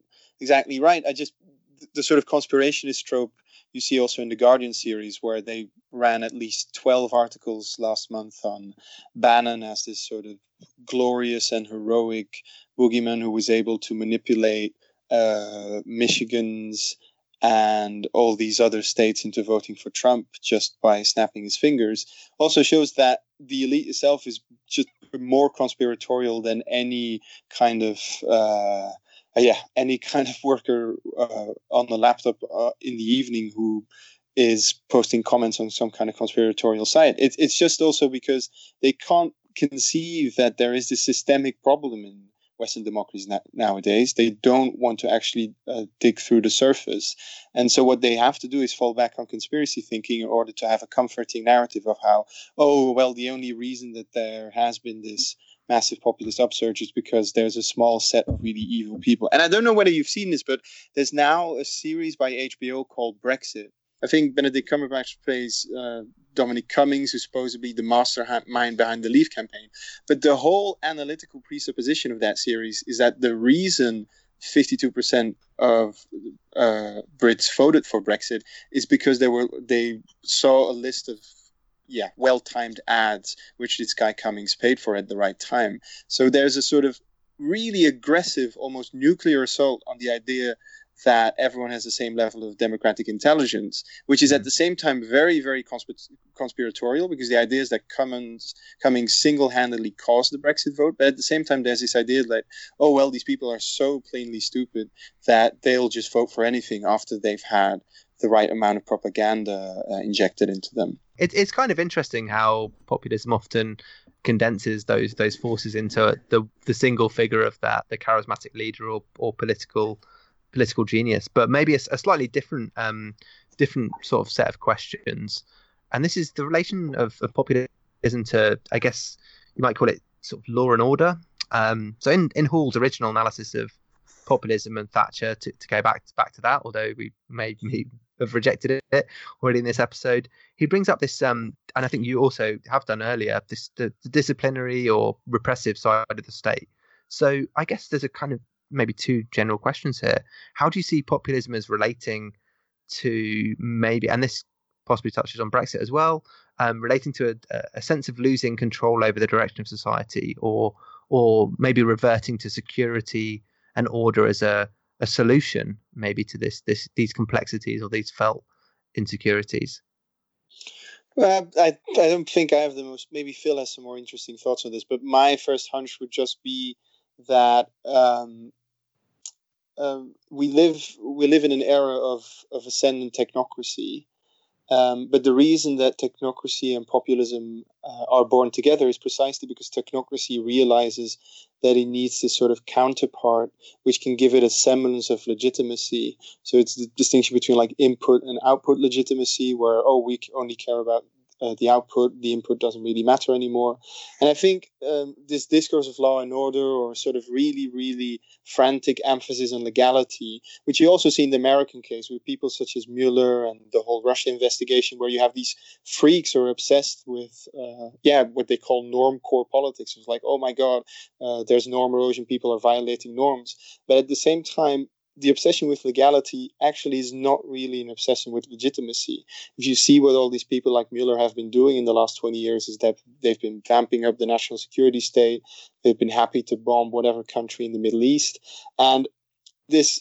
exactly right. I just, the sort of conspirationist trope you see also in the Guardian series, where they ran at least twelve articles last month on Bannon as this sort of glorious and heroic boogeyman who was able to manipulate uh, Michigan's and all these other states into voting for Trump just by snapping his fingers, also shows that the elite itself is just more conspiratorial than any kind of uh, yeah any kind of worker uh, on the laptop uh, in the evening who is posting comments on some kind of conspiratorial site. It, it's just also because they can't conceive that there is this systemic problem in Western democracies na- nowadays. They don't want to actually uh, dig through the surface. And so what they have to do is fall back on conspiracy thinking in order to have a comforting narrative of how, oh, well, the only reason that there has been this massive populist upsurge is because there's a small set of really evil people. And I don't know whether you've seen this, but there's now a series by H B O called Brexit. I think Benedict Cumberbatch plays uh, Dominic Cummings, who's supposedly the mastermind behind the Leave campaign. But the whole analytical presupposition of that series is that the reason fifty-two percent of uh, Brits voted for Brexit is because they were they saw a list of yeah well-timed ads which this guy Cummings paid for at the right time. So there's a sort of really aggressive, almost nuclear assault on the idea that everyone has the same level of democratic intelligence, which is at the same time very, very consp- conspiratorial, because the idea is that Cummings, Cummings single-handedly caused the Brexit vote. But at the same time, there's this idea that, oh, well, these people are so plainly stupid that they'll just vote for anything after they've had the right amount of propaganda uh, injected into them. It, it's kind of interesting how populism often condenses those those forces into the, the single figure of that, the charismatic leader or, or political political genius. But maybe a, a slightly different um different sort of set of questions, and this is the relation of, of populism to, I guess you might call it, sort of law and order. um so in in Hall's original analysis of populism and Thatcher, to, to go back to, back to that, although we may have rejected it already in this episode, he brings up this um and I think you also have done earlier, this the, the disciplinary or repressive side of the state. So I guess there's a kind of maybe two general questions here. How do you see populism as relating to, maybe, and this possibly touches on Brexit as well, um, relating to a, a sense of losing control over the direction of society, or or maybe reverting to security and order as a, a solution maybe to this this these complexities or these felt insecurities? Well, I, I don't think I have the most, maybe Phil has some more interesting thoughts on this, but my first hunch would just be that um, Um, we live we live in an era of, of ascendant technocracy, um, but the reason that technocracy and populism uh, are born together is precisely because technocracy realizes that it needs this sort of counterpart which can give it a semblance of legitimacy. So it's the distinction between like input and output legitimacy, where, oh, we only care about Uh, the output, the input doesn't really matter anymore. And I think um, this discourse of law and order, or sort of really, really frantic emphasis on legality, which you also see in the American case with people such as Mueller and the whole Russia investigation, where you have these freaks who are obsessed with, uh, yeah, what they call norm core politics. It's like, oh my God, uh, there's norm erosion, people are violating norms. But at the same time, the obsession with legality actually is not really an obsession with legitimacy. If you see what all these people like Mueller have been doing in the last twenty years, is that they've been vamping up the national security state. They've been happy to bomb whatever country in the Middle East. And this,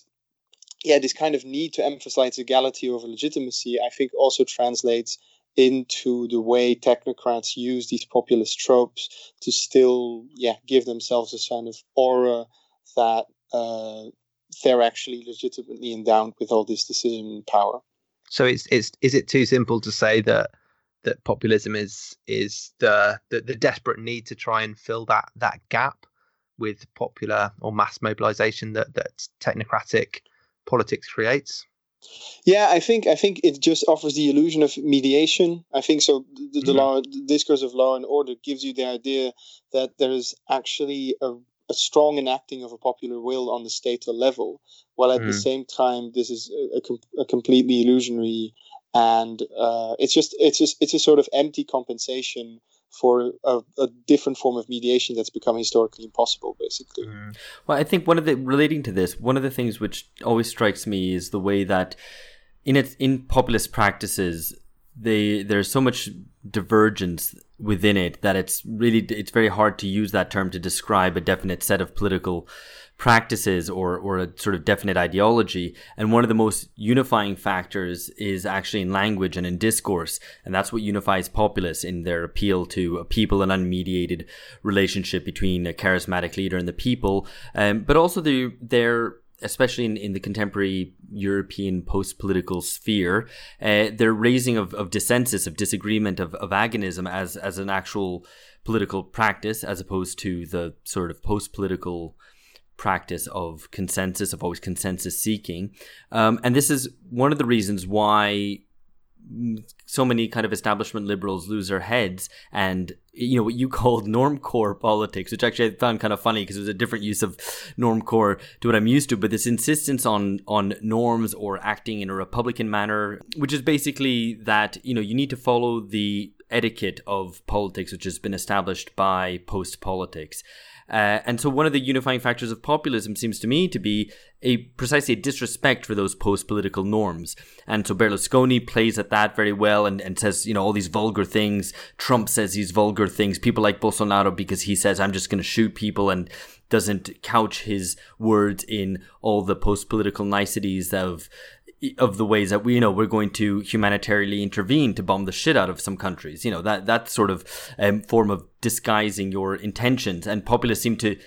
yeah, this kind of need to emphasize legality over legitimacy, I think, also translates into the way technocrats use these populist tropes to still, yeah, give themselves a kind of aura that uh, they're actually legitimately endowed with all this decision power. So it's it's is it too simple to say that that populism is is the the, the desperate need to try and fill that that gap with popular or mass mobilization that that technocratic politics creates? Yeah, I think I think it just offers the illusion of mediation. I think so. The, the mm. law, the discourse of law and order gives you the idea that there is actually a, a strong enacting of a popular will on the statal level, while at mm. the same time this is a, a, a completely illusionary, and uh, it's just it's just it's a sort of empty compensation for a, a different form of mediation that's become historically impossible, basically. Mm. Well, I think one of the, relating to this, one of the things which always strikes me is the way that in its, in populist practices, they, there's so much divergence within it that it's really, it's very hard to use that term to describe a definite set of political practices or, or a sort of definite ideology. And one of the most unifying factors is actually in language and in discourse. And that's what unifies populists in their appeal to a people, an unmediated relationship between a charismatic leader and the people. Um, but also the, their, especially in, in the contemporary European post-political sphere, uh, their raising of, of dissensus, of disagreement, of, of agonism as, as an actual political practice, as opposed to the sort of post-political practice of consensus, of always consensus seeking. Um, and this is one of the reasons why so many kind of establishment liberals lose their heads and, you know, what you called normcore politics, which actually I found kind of funny because it was a different use of normcore to what I'm used to. But this insistence on on norms or acting in a Republican manner, which is basically that, you know, you need to follow the etiquette of politics, which has been established by post-politics. Uh, and so one of the unifying factors of populism seems to me to be a precisely a disrespect for those post-political norms. And so Berlusconi plays at that very well and, and says, you know, all these vulgar things. Trump says these vulgar things. People like Bolsonaro because he says, I'm just going to shoot people, and doesn't couch his words in all the post-political niceties of of the ways that we, you know, we're going to humanitarily intervene to bomb the shit out of some countries, you know, that, that sort of um, form of disguising your intentions. And populists seem to,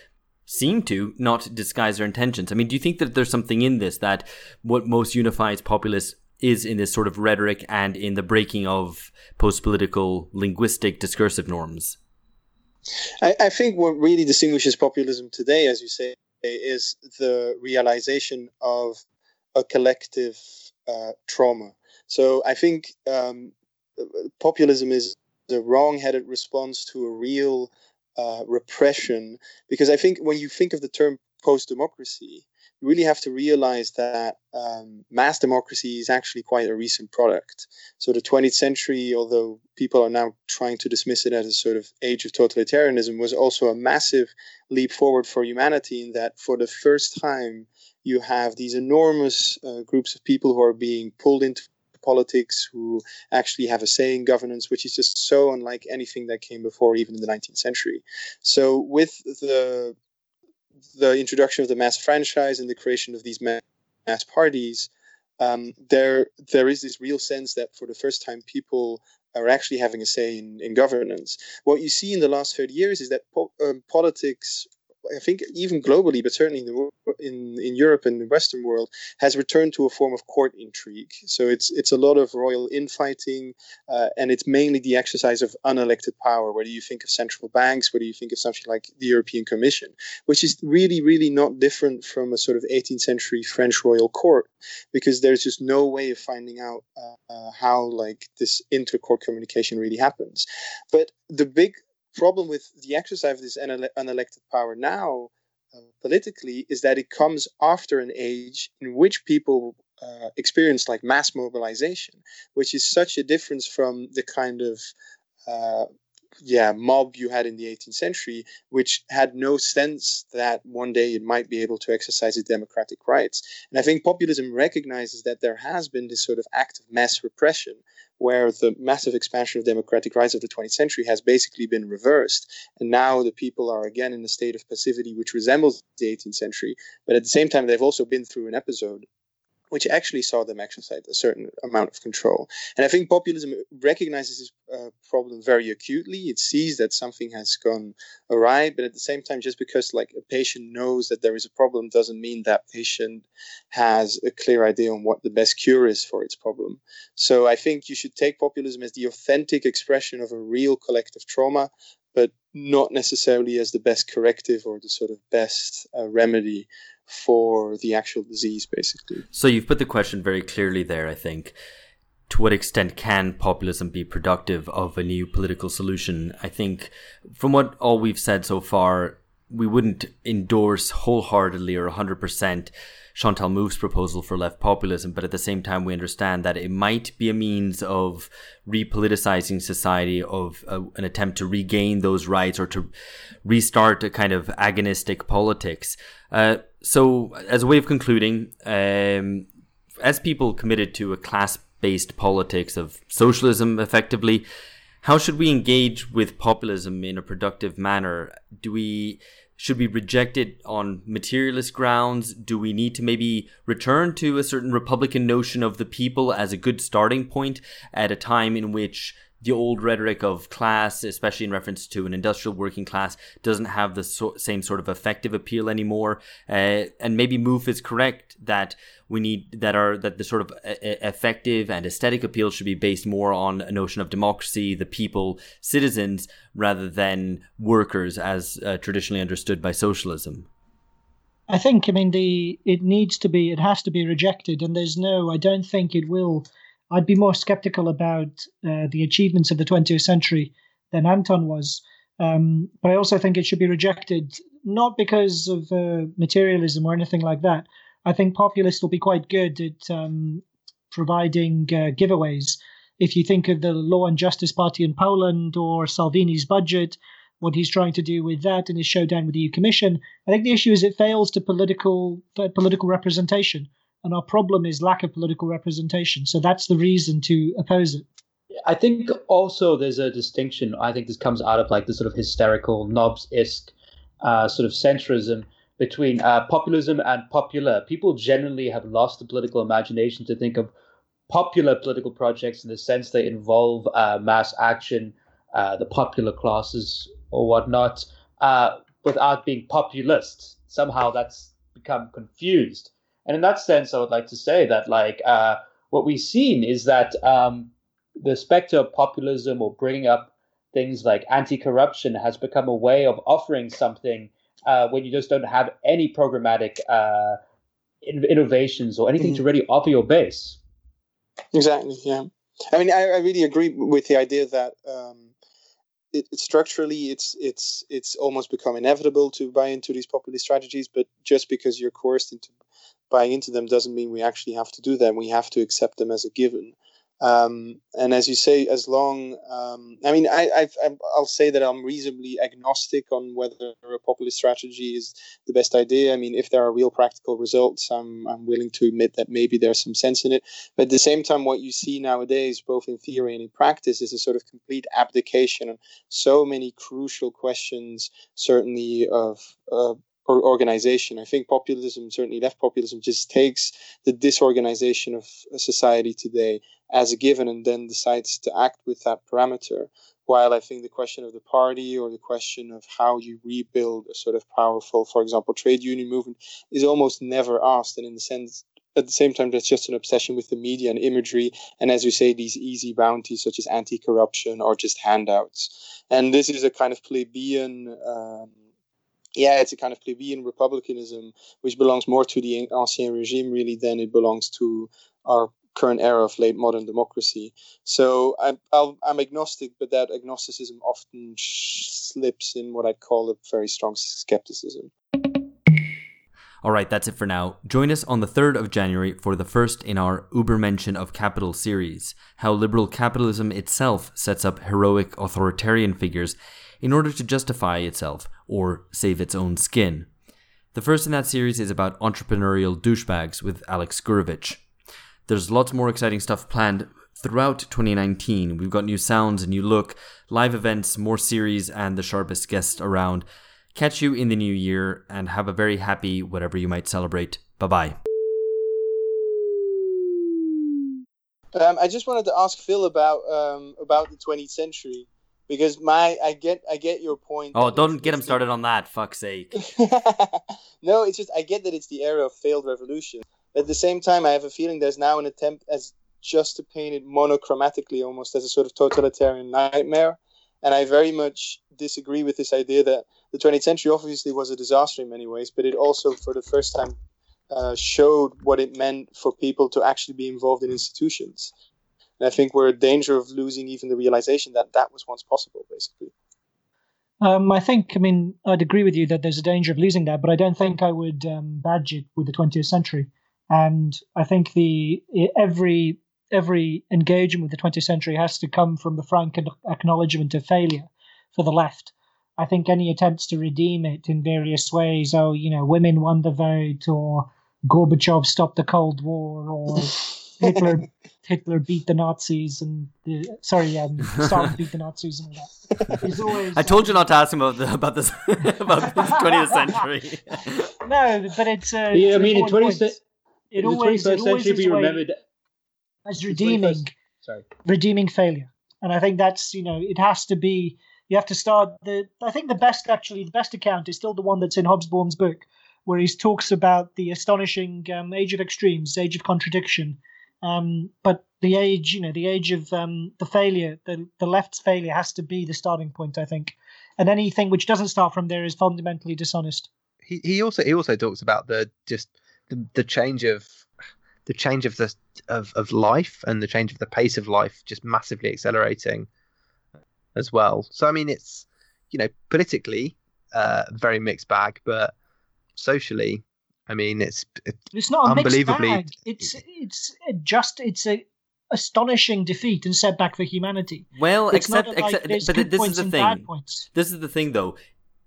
seem to not disguise their intentions. I mean, do you think that there's something in this, that what most unifies populists is in this sort of rhetoric and in the breaking of post-political linguistic discursive norms? I, I think what really distinguishes populism today, as you say, is the realization of a collective uh, trauma. So I think um, populism is the wrong-headed response to a real uh, repression, because I think when you think of the term post-democracy, you really have to realize that um, mass democracy is actually quite a recent product. So the twentieth century, although people are now trying to dismiss it as a sort of age of totalitarianism, was also a massive leap forward for humanity, in that for the first time, you have these enormous uh, groups of people who are being pulled into politics, who actually have a say in governance, which is just so unlike anything that came before, even in the nineteenth century. So with the the introduction of the mass franchise and the creation of these mass, mass parties, um, there there is this real sense that for the first time people are actually having a say in, in governance. What you see in the last thirty years is that po- um, politics, I think even globally, but certainly in, the, in in Europe and the Western world, has returned to a form of court intrigue. So it's it's a lot of royal infighting, uh, and it's mainly the exercise of unelected power. Whether you think of central banks, whether you think of something like the European Commission, which is really, really not different from a sort of eighteenth century French royal court, because there's just no way of finding out uh, how like this inter-court communication really happens. But the big problem with the exercise of this unelected power now, uh, politically, is that it comes after an age in which people uh, experience like mass mobilization, which is such a difference from the kind of uh, yeah, mob you had in the eighteenth century, which had no sense that one day it might be able to exercise its democratic rights. And I think populism recognizes that there has been this sort of act of mass repression, where the massive expansion of democratic rights of the twentieth century has basically been reversed. And now the people are again in a state of passivity, which resembles the eighteenth century. But at the same time, they've also been through an episode which actually saw them exercise a certain amount of control. And I think populism recognizes this uh, problem very acutely. It sees that something has gone awry, but at the same time, just because like a patient knows that there is a problem doesn't mean that patient has a clear idea on what the best cure is for its problem. So I think you should take populism as the authentic expression of a real collective trauma, but not necessarily as the best corrective or the sort of best uh, remedy for the actual disease, basically. So you've put the question very clearly there, I think. To what extent can populism be productive of a new political solution? I think from what all we've said so far, we wouldn't endorse wholeheartedly or one hundred percent Chantal Mouffe's proposal for left populism, but at the same time, we understand that it might be a means of repoliticizing society, of uh, an attempt to regain those rights or to restart a kind of agonistic politics. Uh, so as a way of concluding, um, as people committed to a class-based politics of socialism effectively, how should we engage with populism in a productive manner? Do we... Should we reject it on materialist grounds? Do we need to maybe return to a certain Republican notion of the people as a good starting point at a time in which the old rhetoric of class, especially in reference to an industrial working class, doesn't have the so- same sort of effective appeal anymore? Uh, and maybe Mouffe is correct that we need that are that the sort of a- effective and aesthetic appeal should be based more on a notion of democracy, the people, citizens, rather than workers as uh, traditionally understood by socialism. I think, I mean, the it needs to be, it has to be rejected, and there's no, I don't think it will. I'd be more skeptical about uh, the achievements of the twentieth century than Anton was. Um, but I also think it should be rejected, not because of uh, materialism or anything like that. I think populists will be quite good at um, providing uh, giveaways. If you think of the Law and Justice Party in Poland or Salvini's budget, what he's trying to do with that and his showdown with the E U Commission, I think the issue is it fails to political uh, political representation. And our problem is lack of political representation. So that's the reason to oppose it. I think also there's a distinction. I think this comes out of like the sort of hysterical Nobbs-esque uh, sort of centrism between uh, populism and popular. People generally have lost the political imagination to think of popular political projects in the sense they involve uh, mass action, uh, the popular classes or whatnot, uh, without being populist. Somehow that's become confused. And in that sense, I would like to say that, like, uh, what we've seen is that um, the specter of populism or bringing up things like anti-corruption has become a way of offering something uh, when you just don't have any programmatic uh, in- innovations or anything mm-hmm. to really offer your base. Exactly. Yeah. I mean, I, I really agree with the idea that. Um... It, it structurally, it's it's it's almost become inevitable to buy into these populist strategies. But just because you're coerced into buying into them doesn't mean we actually have to do them. We have to accept them as a given. Um, and as you say, as long, um, I mean, I, I've, I'll say that I'm reasonably agnostic on whether a populist strategy is the best idea. I mean, if there are real practical results, I'm, I'm willing to admit that maybe there's some sense in it. But at the same time, what you see nowadays, both in theory and in practice, is a sort of complete abdication on so many crucial questions, certainly of, uh, or organization. I think populism, certainly left populism, just takes the disorganization of society today as a given and then decides to act with that parameter. While I think the question of the party or the question of how you rebuild a sort of powerful, for example, trade union movement is almost never asked. And in the sense, at the same time, that's just an obsession with the media and imagery. And as you say, these easy bounties such as anti-corruption or just handouts. And this is a kind of plebeian... Um, Yeah, it's a kind of plebeian republicanism, which belongs more to the ancien regime, really, than it belongs to our current era of late modern democracy. So I'm, I'll, I'm agnostic, but that agnosticism often slips in what I'd call a very strong skepticism. All right, that's it for now. Join us on the third of January for the first in our Übermenschen of Capital series, how liberal capitalism itself sets up heroic authoritarian figures in order to justify itself or save its own skin. The first in that series is about entrepreneurial douchebags with Alex Gurevich. There's lots more exciting stuff planned throughout twenty nineteen. We've got new sounds, a new look, live events, more series, and the sharpest guests around. Catch you in the new year, and have a very happy whatever you might celebrate. Bye-bye. Um, I just wanted to ask Phil about um, about the twentieth century, because my I get I get your point. Oh, don't get him started on that, fuck's sake. No, it's just I get that it's the era of failed revolution. At the same time, I have a feeling there's now an attempt as just to paint it monochromatically, almost as a sort of totalitarian nightmare. And I very much disagree with this idea that the twentieth century obviously was a disaster in many ways, but it also, for the first time, uh, showed what it meant for people to actually be involved in institutions. And I think we're in danger of losing even the realization that that was once possible, basically. Um, I think, I mean, I'd agree with you that there's a danger of losing that, but I don't think I would um, badge it with the twentieth century. And I think the every... every engagement with the twentieth century has to come from the frank acknowledgement of failure for the left. I think any attempts to redeem it in various ways, oh, you know, women won the vote, or Gorbachev stopped the Cold War, or Hitler Hitler beat the Nazis, and the, sorry, um, Stalin beat the Nazis, and all that. Always, I told you not to ask him about the, about this about the twentieth century. No, but it's uh, yeah. I mean, in twentieth, it always, the twenty-first century be remembered as redeeming, Sorry. redeeming failure. And I think that's, you know, it has to be, you have to start the, I think the best, actually, the best account is still the one that's in Hobsbawm's book, where he talks about the astonishing um, age of extremes, age of contradiction. Um, but the age, you know, the age of um, the failure, the, the left's failure has to be the starting point, I think. And anything which doesn't start from there is fundamentally dishonest. He he also, he also talks about the, just the, the change of, the change of the of, of life and the change of the pace of life just massively accelerating as well. So, I mean, it's, you know, politically a uh, very mixed bag, but socially, I mean, it's it's, it's not a mixed bag. It's it's just it's a astonishing defeat and setback for humanity. Well, it's except not like except but this is the thing. This is the thing, though.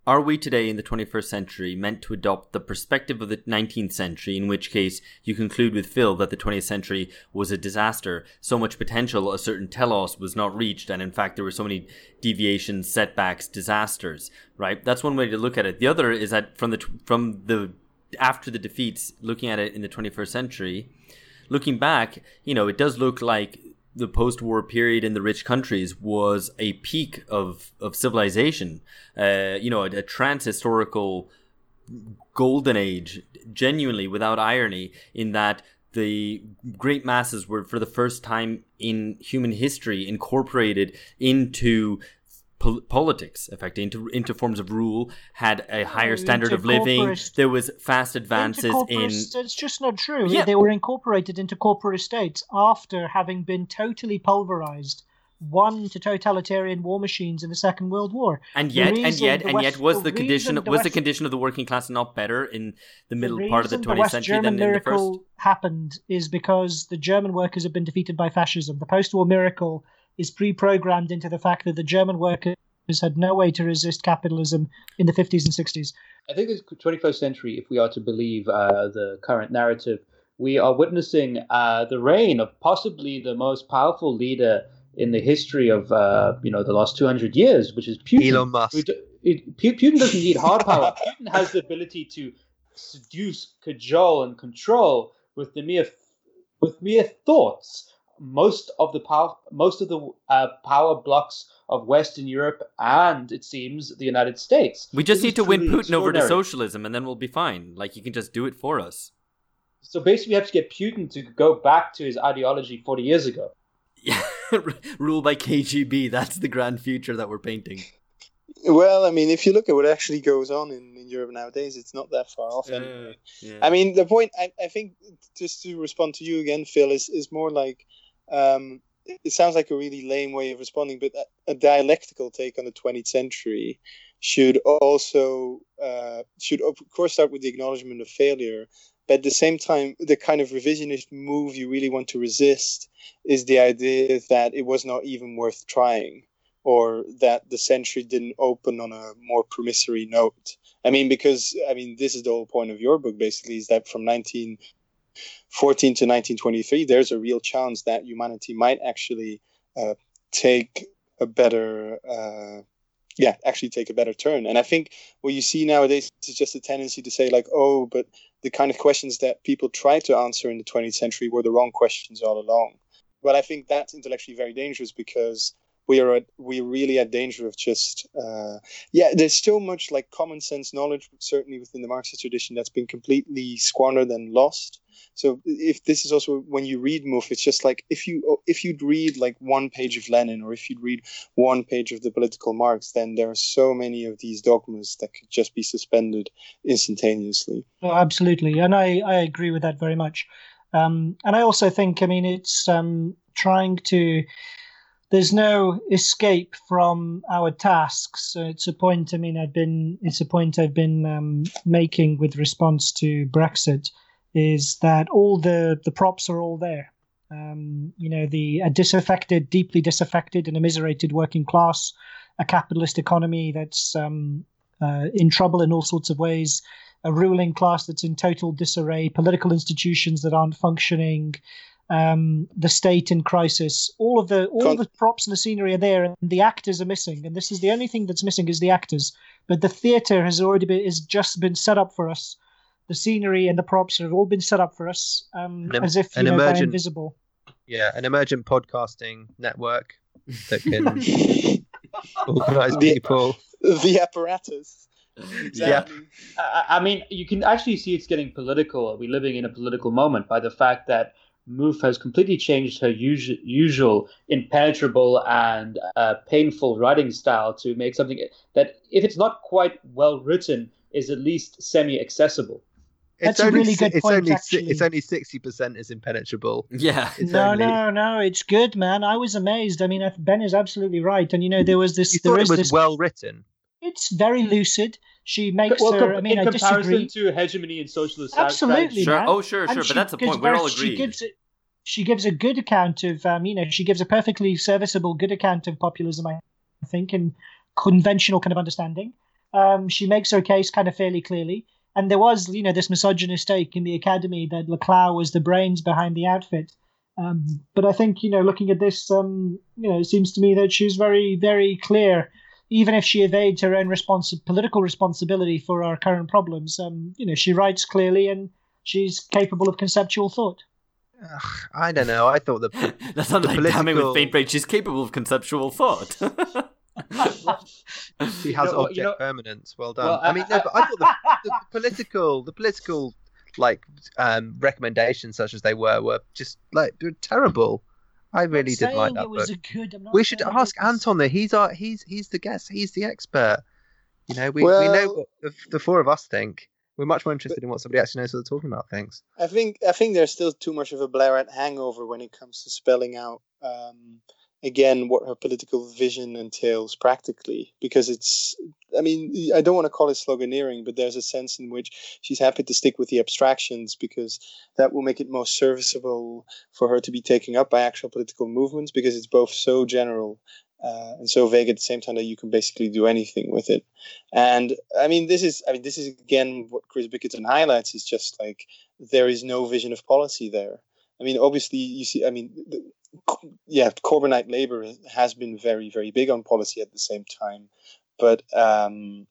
Are we today in the twenty-first century meant to adopt the perspective of the nineteenth century, in which case you conclude with Phil that the twentieth century was a disaster, so much potential, a certain telos was not reached, and in fact there were so many deviations, setbacks, disasters, right? That's one way to look at it. The other is that from the from the after the defeats, looking at it in the twenty-first century, looking back, you know, it does look like the post-war period in the rich countries was a peak of, of civilization, uh, you know, a, a trans-historical golden age, genuinely, without irony, in that the great masses were, for the first time in human history, incorporated into pol- politics, effectively, into, into forms of rule, had a higher standard of living. There was fast advances in... It's just not true. Yeah. They were incorporated into corporate states after having been totally pulverized, won to totalitarian war machines in the Second World War. And yet, and yet, and yet, was the condition was the condition of the working class not better in the middle part of the twentieth century than in the first? The miracle happened is because the German workers have been defeated by fascism. The post-war miracle is pre-programmed into the fact that the German workers had no way to resist capitalism in the fifties and sixties. I think this twenty-first century, if we are to believe uh, the current narrative, we are witnessing uh, the reign of possibly the most powerful leader in the history of uh, you know the last two hundred years, which is Putin. Elon Musk. Putin doesn't need hard power. Putin has the ability to seduce, cajole, and control with the mere with mere thoughts. Most of the power, most of the uh, power blocks of Western Europe and, it seems, the United States. We just this need to win Putin over to socialism, and then we'll be fine. Like, he can just do it for us. So basically, we have to get Putin to go back to his ideology forty years ago. Yeah, rule by K G B. That's the grand future that we're painting. Well, I mean, if you look at what actually goes on in, in Europe nowadays, it's not that far off. Yeah, yeah. I mean, the point, I, I think, just to respond to you again, Phil, is, is more like... Um, it sounds like a really lame way of responding, but a, a dialectical take on the twentieth century, should also uh, should of course start with the acknowledgement of failure. But at the same time, the kind of revisionist move you really want to resist is the idea that it was not even worth trying, or that the century didn't open on a more promissory note. I mean, because, I mean, this is the whole point of your book, basically, is that from nineteen fourteen to nineteen twenty-three, there's a real chance that humanity might actually uh, take a better, uh, yeah, actually take a better turn. And I think what you see nowadays is just a tendency to say, like, oh, but the kind of questions that people tried to answer in the twentieth century were the wrong questions all along. But I think that's intellectually very dangerous, because we are at, we really at danger of just, uh, yeah, there's still much like common sense knowledge, certainly within the Marxist tradition, that's been completely squandered and lost. So if this is also when you read Mouffe, it's just like, if you if you'd read like one page of Lenin, or if you'd read one page of the political Marx, then there are so many of these dogmas that could just be suspended instantaneously. Oh, absolutely. And I, I agree with that very much. Um, and I also think, I mean, it's um, trying to... There's no escape from our tasks. So it's a point. I mean, I've been. It's a point I've been um, making with response to Brexit, is that all the, the props are all there. Um, you know, the a disaffected, deeply disaffected, and immiserated working class, a capitalist economy that's um, uh, in trouble in all sorts of ways, a ruling class that's in total disarray, political institutions that aren't functioning. Um, the state in crisis. All of the all Con- the props and the scenery are there, and the actors are missing. And this is the only thing that's missing, is the actors. But the theatre has already been is just been set up for us. The scenery and the props have all been set up for us, um, an, as if you know, emergent, they're invisible. Yeah, an emergent podcasting network that can organise people. The, the apparatus. Exactly. Yeah, I, I mean, you can actually see it's getting political. We're living in a political moment by the fact that Mouffe has completely changed her usual, usual impenetrable and uh, painful writing style to make something that, if it's not quite well written, is at least semi-accessible. That's it's a only, really good it's point, only, actually. It's only sixty percent is impenetrable. Yeah. It's no, only... no, no. It's good, man. I was amazed. I mean, Ben is absolutely right. And, you know, there was this... You there thought is it was this... well written? It's very lucid. She makes well, her. I mean, in I comparison disagree. to hegemony and socialist. Absolutely, sure. Man. Oh, sure, sure. And but she, that's the point. We're all agreed. She gives, a, she gives a good account of, um, you know, she gives a perfectly serviceable, good account of populism, I think, and conventional kind of understanding. Um, she makes her case kind of fairly clearly. And there was, you know, this misogynist take in the academy that Laclau was the brains behind the outfit. Um, but I think, you know, looking at this, um, you know, it seems to me that she's very, very clear. Even if she evades her own responsi- political responsibility for our current problems, um, you know, she writes clearly and she's capable of conceptual thought. Ugh, I don't know. I thought the that's not the like political... damning with faint praise. She's capable of conceptual thought. She has you know, object you know... permanence. Well done. Well, I, I mean, no, but I thought the, the political, the political, like um, recommendations, such as they were, were just like they were terrible. I really did like that book. We should ask Anton there. He's our, he's he's the guest. He's the expert. You know, we, well, we know what the, the four of us think. We're much more interested but, in what somebody actually knows what they're talking about. Things. I think I think there's still too much of a Blairite hangover when it comes to spelling out um, again what her political vision entails practically. Because it's, I mean, I don't want to call it sloganeering, but there's a sense in which she's happy to stick with the abstractions because that will make it most serviceable for her to be taken up by actual political movements, because it's both so general uh, and so vague at the same time that you can basically do anything with it. And I mean, this is, I mean, this is again what Chris Bickerton highlights, is just like there is no vision of policy there. I mean, obviously, you see, I mean, the, yeah, Corbynite Labour has been very, very big on policy at the same time. But um,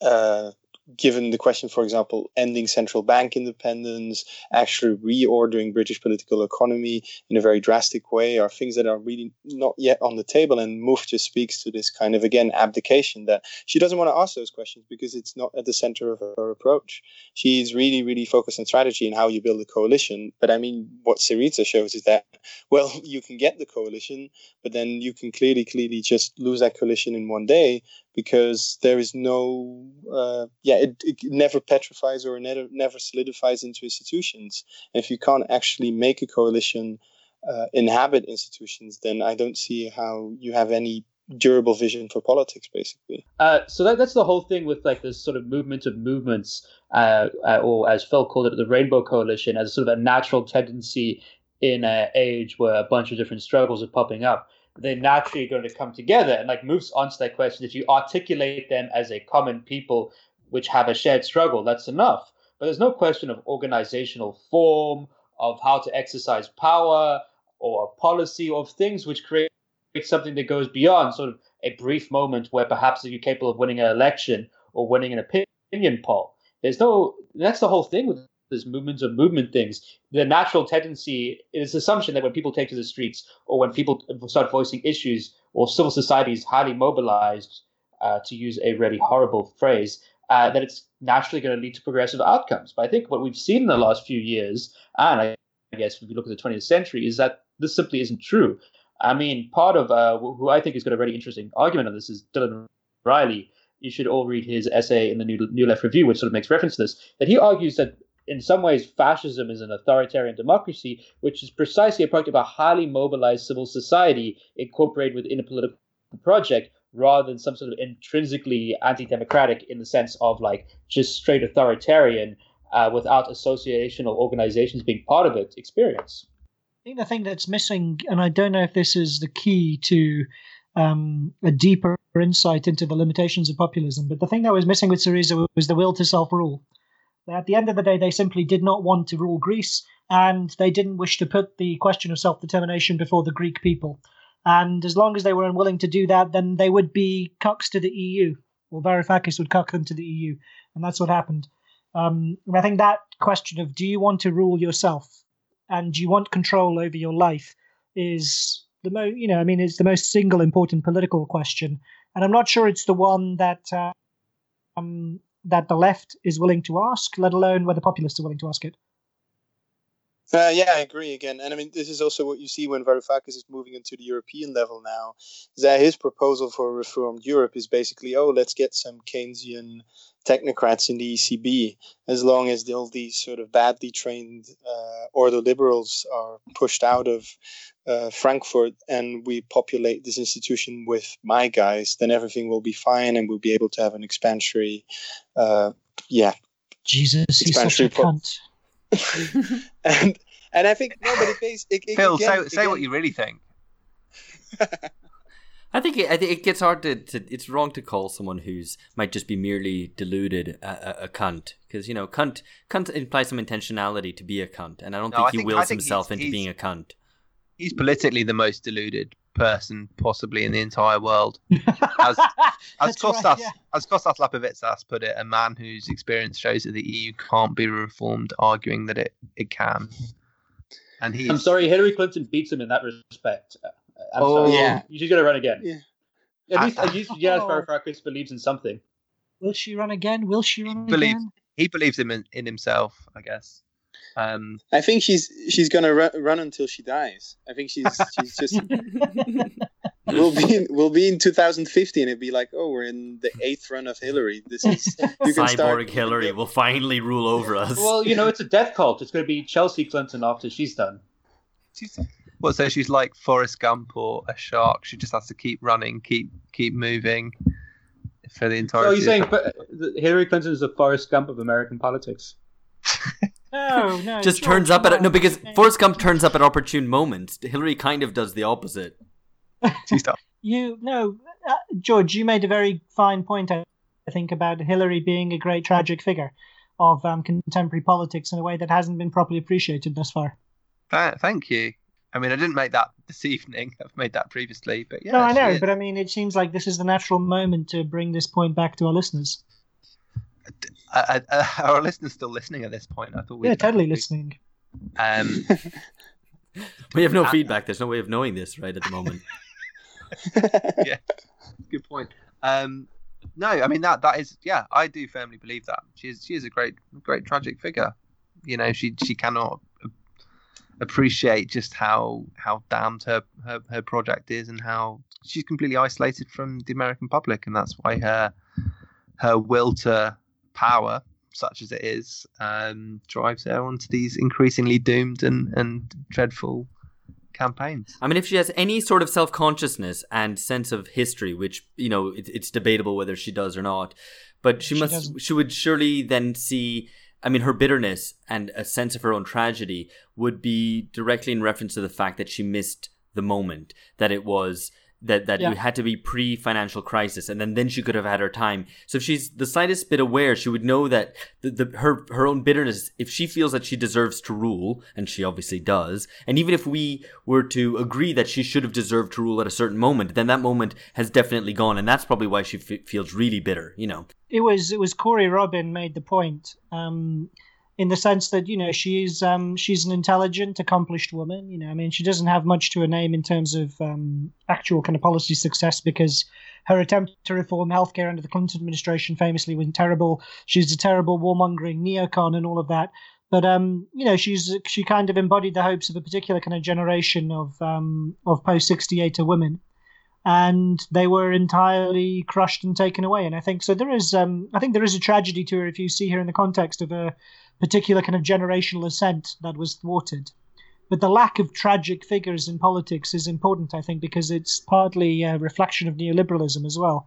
uh, given the question, for example, ending central bank independence, actually reordering British political economy in a very drastic way, are things that are really not yet on the table. And Mouffe just speaks to this kind of, again, abdication that she doesn't want to ask those questions because it's not at the center of her approach. She's really, really focused on strategy and how you build a coalition. But I mean, what Syriza shows is that, well, you can get the coalition, but then you can clearly, clearly just lose that coalition in one day. Because there is no, uh, yeah, it, it never petrifies or never, never solidifies into institutions. And if you can't actually make a coalition uh, inhabit institutions, then I don't see how you have any durable vision for politics, basically. Uh, so that, that's the whole thing with like this sort of movement of movements, uh, or as Phil called it, the Rainbow Coalition, as sort of a natural tendency in an age where a bunch of different struggles are popping up. They're naturally going to come together and like moves on to that question. If you articulate them as a common people which have a shared struggle, that's enough. But there's no question of organizational form, of how to exercise power or policy, or of things which create something that goes beyond sort of a brief moment where perhaps you're capable of winning an election or winning an opinion poll. There's no, that's the whole thing with this movements of movement things. The natural tendency is the assumption that when people take to the streets or when people start voicing issues or civil society is highly mobilized, uh, to use a really horrible phrase, Uh, that it's naturally going to lead to progressive outcomes. But I think what we've seen in the last few years, and I guess if you look at the twentieth century, is that this simply isn't true. I mean, part of uh, who I think has got a really interesting argument on this is Dylan Riley. You should all read his essay in the New, New Left Review, which sort of makes reference to this, that he argues that in some ways fascism is an authoritarian democracy, which is precisely a product of a highly mobilized civil society incorporated within a political project, rather than some sort of intrinsically anti-democratic in the sense of like just straight authoritarian uh, without association or organizations being part of it experience. I think the thing that's missing, and I don't know if this is the key to um, a deeper insight into the limitations of populism, but the thing that was missing with Syriza was the will to self-rule. At the end of the day, they simply did not want to rule Greece, and they didn't wish to put the question of self-determination before the Greek people. And as long as they were unwilling to do that, then they would be cucks to the E U, or Varoufakis would cuck them to the E U. And that's what happened. Um, and I think that question of, do you want to rule yourself and do you want control over your life, is the most, you know, I mean, it's the most single important political question. And I'm not sure it's the one that uh, um, that the left is willing to ask, let alone whether populists are willing to ask it. Uh, yeah, I agree again. And I mean, this is also what you see when Varoufakis is moving into the European level now, that his proposal for a reformed Europe is basically, oh, let's get some Keynesian technocrats in the E C B, as long as all these sort of badly trained uh, ordo liberals are pushed out of uh, Frankfurt and we populate this institution with my guys, then everything will be fine and we'll be able to have an expansionary, uh, yeah. Jesus, expansionary he's such a po- cunt. and and I think no, but it pays. Phil, again, say, say what you really think. I think it, I think it gets hard to, to. It's wrong to call someone who's might just be merely deluded a, a, a cunt, because you know cunt cunt implies some intentionality to be a cunt, and I don't no, think I he think, wills himself he's, into he's, being a cunt. He's politically the most deluded person possibly in the entire world. As as Kostas right, yeah. as Kostas Lapavitsas put it, a man whose experience shows that the E U can't be reformed, arguing that it, it can. And he, I'm sorry, Hillary Clinton beats him in that respect. I'm oh sorry. yeah, she's gonna run again. Yeah, at least at least Yanis Varoufakis believes in something. Will she run again? Will she run he believes, again? He believes him in, in himself, I guess. Um, I think she's she's gonna run, run until she dies. I think she's she's just we'll be in, we'll be in two thousand fifty and it'd be like, oh, we're in the eighth run of Hillary. This is you can cyborg start, Hillary you know, will finally rule over us. Well, you know, it's a death cult. It's gonna be Chelsea Clinton after she's done. She's, well, so she's like Forrest Gump or a shark. She just has to keep running, keep keep moving for the entire. Oh, so you're saying but Hillary Clinton is the Forrest Gump of American politics. No, no. Just turns not, up at a, no because Forrest Gump turns up at opportune moments. Hillary kind of does the opposite. you no, uh, George, you made a very fine point. I think about Hillary being a great tragic figure of um, contemporary politics in a way that hasn't been properly appreciated thus far. Uh, thank you. I mean, I didn't make that this evening. I've made that previously, but yeah. No, I know, but I mean, it seems like this is the natural moment to bring this point back to our listeners. Uh, uh, are our listeners still listening at this point? I thought we yeah, totally be... listening. Um, we have no uh, feedback. There's no way of knowing this right at the moment. Yeah, good point. Um, no, I mean that that is yeah. I do firmly believe that she is she is a great great tragic figure. You know, she she cannot appreciate just how how damned her, her her project is and how she's completely isolated from the American public, and that's why her her will to power, such as it is, um, drives her onto these increasingly doomed and, and dreadful campaigns. I mean, if she has any sort of self-consciousness and sense of history, which, you know, it, it's debatable whether she does or not, but she, she must, doesn't. She would surely then see, I mean, her bitterness and a sense of her own tragedy would be directly in reference to the fact that she missed the moment, that it was... that that yeah. it had to be pre-financial crisis, and then, then she could have had her time. So if she's the slightest bit aware, she would know that the, the her her own bitterness, if she feels that she deserves to rule, and she obviously does, and even if we were to agree that she should have deserved to rule at a certain moment, then that moment has definitely gone, and that's probably why she f- feels really bitter, you know. It was, it was Corey Robin made the point, um, in the sense that, you know, she's um, she's an intelligent, accomplished woman. You know, I mean, she doesn't have much to her name in terms of um, actual kind of policy success, because her attempt to reform healthcare under the Clinton administration famously was terrible. She's a terrible warmongering neocon and all of that. But, um, you know, she's she kind of embodied the hopes of a particular kind of generation of um, of post-sixty-eighter women. And they were entirely crushed and taken away. And I think so there is um, I think there is a tragedy to her if you see her in the context of a particular kind of generational ascent that was thwarted. But the lack of tragic figures in politics is important, I think, because it's partly a reflection of neoliberalism as well.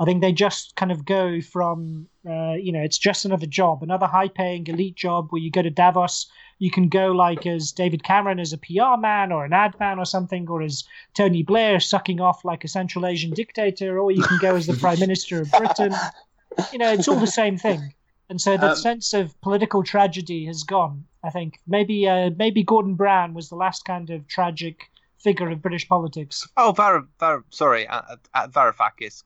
I think they just kind of go from, uh, you know, it's just another job, another high-paying elite job where you go to Davos. You can go like as David Cameron as a P R man or an ad man or something, or as Tony Blair sucking off like a Central Asian dictator, or you can go as the Prime Minister of Britain. You know, it's all the same thing. And so that um, sense of political tragedy has gone, I think. Maybe uh, maybe Gordon Brown was the last kind of tragic figure of British politics. Oh, Var- Var- sorry, uh, uh, Varoufakis,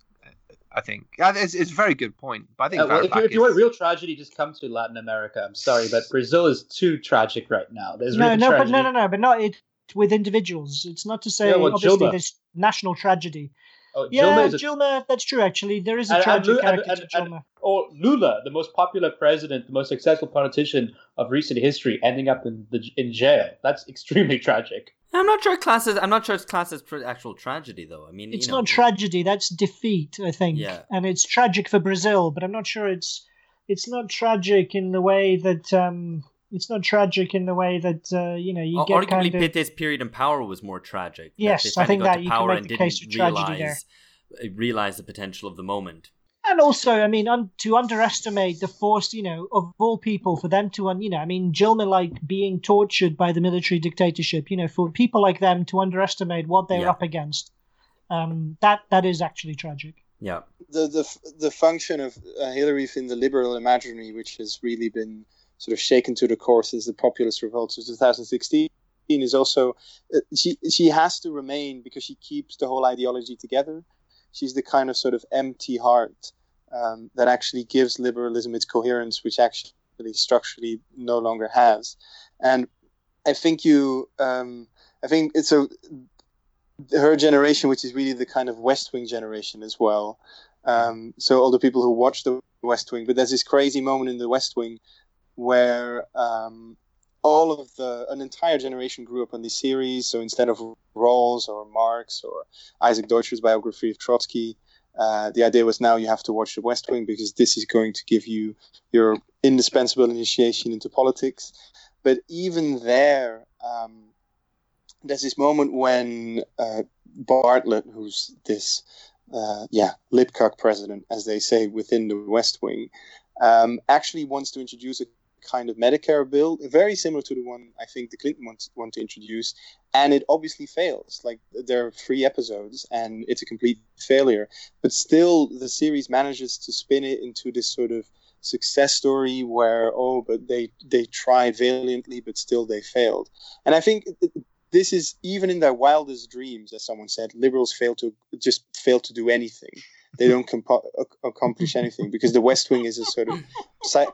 I think. Uh, it's, it's a very good point. But I think uh, well, if, you, if you want real tragedy, just come to Latin America. I'm sorry, but Brazil is too tragic right now. There's no, no, but no, no, no, but not it, with individuals. It's not to say, yeah, well, obviously, Gilma. There's national tragedy. Oh, yeah, Gilma, a... Gilma, that's true, actually. There is a and, tragic and, character and, and, to Gilma. And, or Lula, the most popular president, the most successful politician of recent history, ending up in the, in jail. That's extremely tragic. I'm not sure classes. I'm not sure it's classes for actual tragedy, though. I mean, it's you know, not tragedy. That's defeat, I think. Yeah. And it's tragic for Brazil, but I'm not sure it's it's not tragic in the way that um, it's not tragic in the way that uh, you know you arguably get kind of... Pete's period in power was more tragic. Yes, I think that you can make the case for tragedy there. Realize the potential of the moment. And also, I mean, un- to underestimate the force, you know, of all people, for them to, un- you know, I mean, Gilma, like, being tortured by the military dictatorship, you know, for people like them to underestimate what they're yeah. up against, um, that that is actually tragic. Yeah. The the the function of uh, Hillary in the liberal imaginary, which has really been sort of shaken to the core since the populist revolts of two thousand sixteen, is also, uh, she she has to remain because she keeps the whole ideology together. She's the kind of sort of empty heart um, that actually gives liberalism its coherence, which actually structurally no longer has. And I think you, um, I think it's a, her generation, which is really the kind of West Wing generation as well. Um, so all the people who watch the West Wing, but there's this crazy moment in the West Wing where um, all of the, an entire generation grew up on these series. So instead of Rawls or Marx or Isaac Deutscher's biography of Trotsky, uh, the idea was now you have to watch The West Wing because this is going to give you your indispensable initiation into politics. But even there, um, there's this moment when uh, Bartlett, who's this, uh, yeah, lipcock president, as they say, within The West Wing, um, actually wants to introduce a kind of Medicare bill, very similar to the one I think the Clinton wants want to introduce, and it obviously fails. Like, there are three episodes and it's a complete failure, but still the series manages to spin it into this sort of success story where, oh, but they they tried valiantly but still they failed. And I think this is, even in their wildest dreams, as someone said, liberals fail to just fail to do anything. They don't comp- accomplish anything because the West Wing is a sort of sci-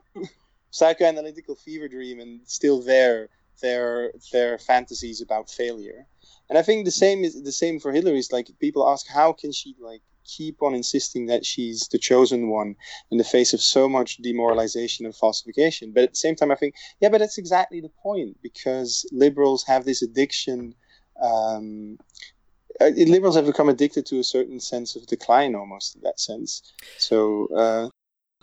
psychoanalytical fever dream, and still their their their fantasies about failure. And I think the same is the same for Hillary's. Like, people ask, how can she like keep on insisting that she's the chosen one in the face of so much demoralization and falsification? But at the same time, I think, yeah, but that's exactly the point, because liberals have this addiction. Um, liberals have become addicted to a certain sense of decline, almost in that sense. So. Uh,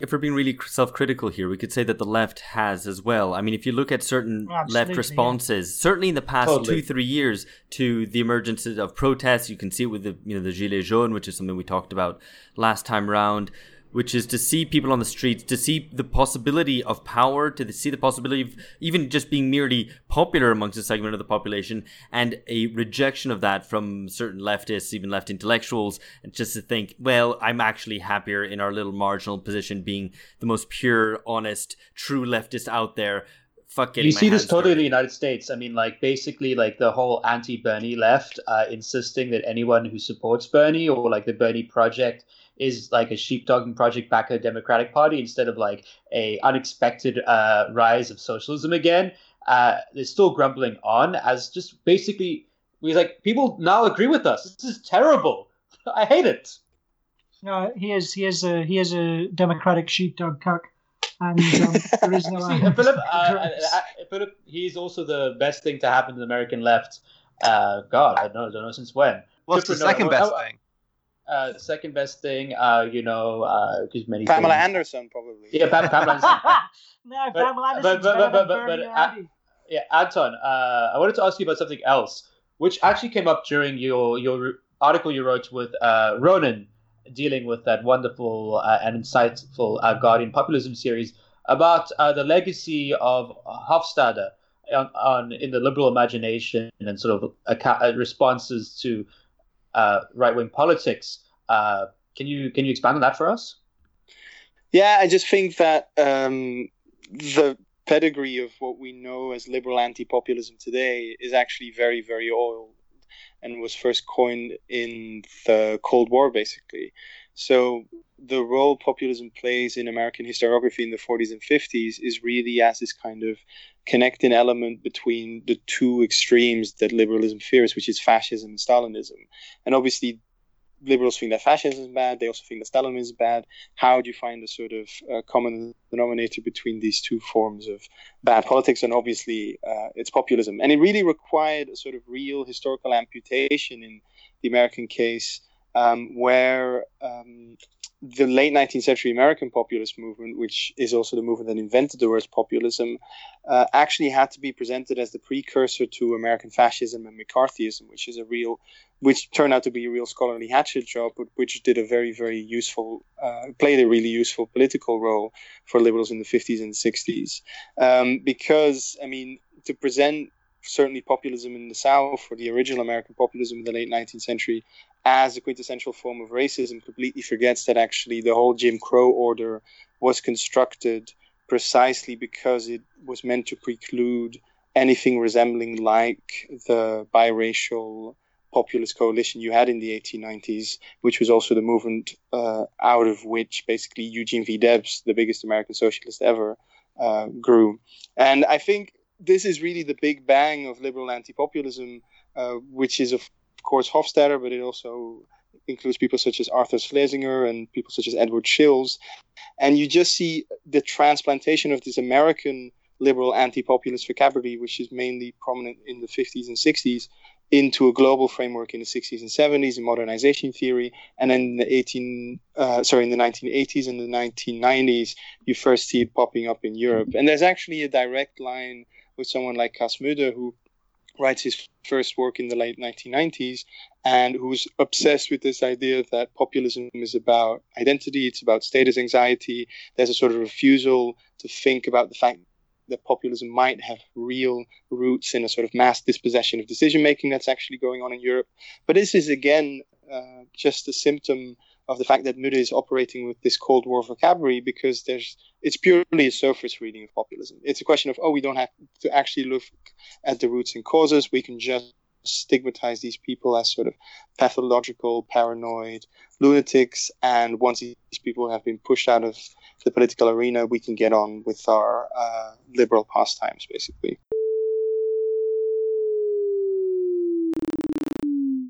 If we're being really self-critical here, we could say that the left has as well. I mean, if you look at certain Absolutely, left responses, yeah. certainly in the past totally. two, three years to the emergence of protests, you can see it with the, you know, the Gilets jaunes, which is something we talked about last time round, which is to see people on the streets, to see the possibility of power, to see the possibility of even just being merely popular amongst a segment of the population, and a rejection of that from certain leftists, even left intellectuals, and just to think, well, I'm actually happier in our little marginal position, being the most pure, honest, true leftist out there. Fuck it. You see this totally in the United States. I mean, like, basically, like, the whole anti-Bernie left uh, insisting that anyone who supports Bernie or, like, the Bernie Project is like a sheepdogging project back at the Democratic Party instead of like a unexpected uh, rise of socialism again. Uh, they're still grumbling on as just basically, we like people now agree with us. This is terrible. I hate it. No, he is he is a he is a Democratic sheepdog cuck, and um, there is no. See, Philip, uh, Philip, he's also the best thing to happen to the American left. Uh, God, I don't, I don't know since when. What's the second no, best no, thing? Uh, second best thing, uh, you know, because uh, many Pamela things. Anderson, probably. Yeah, Pam- Pamela Anderson. no, but, Pamela Anderson. But, but, but, but, but uh, yeah, Anton, uh, I wanted to ask you about something else, which actually came up during your your article you wrote with uh, Ronan, dealing with that wonderful uh, and insightful uh, Guardian populism series about uh, the legacy of Hofstadter on, on in the liberal imagination and sort of a, a responses to. Uh, right-wing politics. Uh, can you can you expand on that for us? Yeah, I just think that um, the pedigree of what we know as liberal anti-populism today is actually very, very old and was first coined in the Cold War, basically. So the role populism plays in American historiography in the forties and fifties is really as this kind of connecting element between the two extremes that liberalism fears, which is fascism and Stalinism. And obviously, liberals think that fascism is bad. They also think that Stalinism is bad. How do you find a sort of uh, common denominator between these two forms of bad politics? And obviously, uh, it's populism. And it really required a sort of real historical amputation in the American case, Um, where um, the late nineteenth century American populist movement, which is also the movement that invented the word populism, uh, actually had to be presented as the precursor to American fascism and McCarthyism, which is a real, which turned out to be a real scholarly hatchet job, but which did a very, very useful, uh, played a really useful political role for liberals in the fifties and sixties. Um, because, I mean, to present certainly populism in the South, or the original American populism in the late nineteenth century, as a quintessential form of racism, completely forgets that actually the whole Jim Crow order was constructed precisely because it was meant to preclude anything resembling like the biracial populist coalition you had in the eighteen nineties, which was also the movement uh, out of which basically Eugene V. Debs, the biggest American socialist ever, uh, grew. And I think this is really the big bang of liberal anti-populism, uh, which is, of course, Hofstadter, but it also includes people such as Arthur Schlesinger and people such as Edward Shills. And you just see the transplantation of this American liberal anti-populist vocabulary, which is mainly prominent in the fifties and sixties, into a global framework in the sixties and seventies in modernization theory, and then the eighteen, uh, sorry, in the nineteen eighties and the nineteen nineties, you first see it popping up in Europe. And there's actually a direct line with someone like Cas Mudde, who writes his first work in the late nineteen nineties and who's obsessed with this idea that populism is about identity, it's about status anxiety. There's a sort of refusal to think about the fact that populism might have real roots in a sort of mass dispossession of decision-making that's actually going on in Europe. But this is, again, uh, just a symptom of the fact that Mudde is operating with this Cold War vocabulary, because there's it's purely a surface reading of populism. It's a question of, oh, we don't have to actually look at the roots and causes. We can just stigmatize these people as sort of pathological, paranoid lunatics. And once these people have been pushed out of the political arena, we can get on with our uh, liberal pastimes, basically.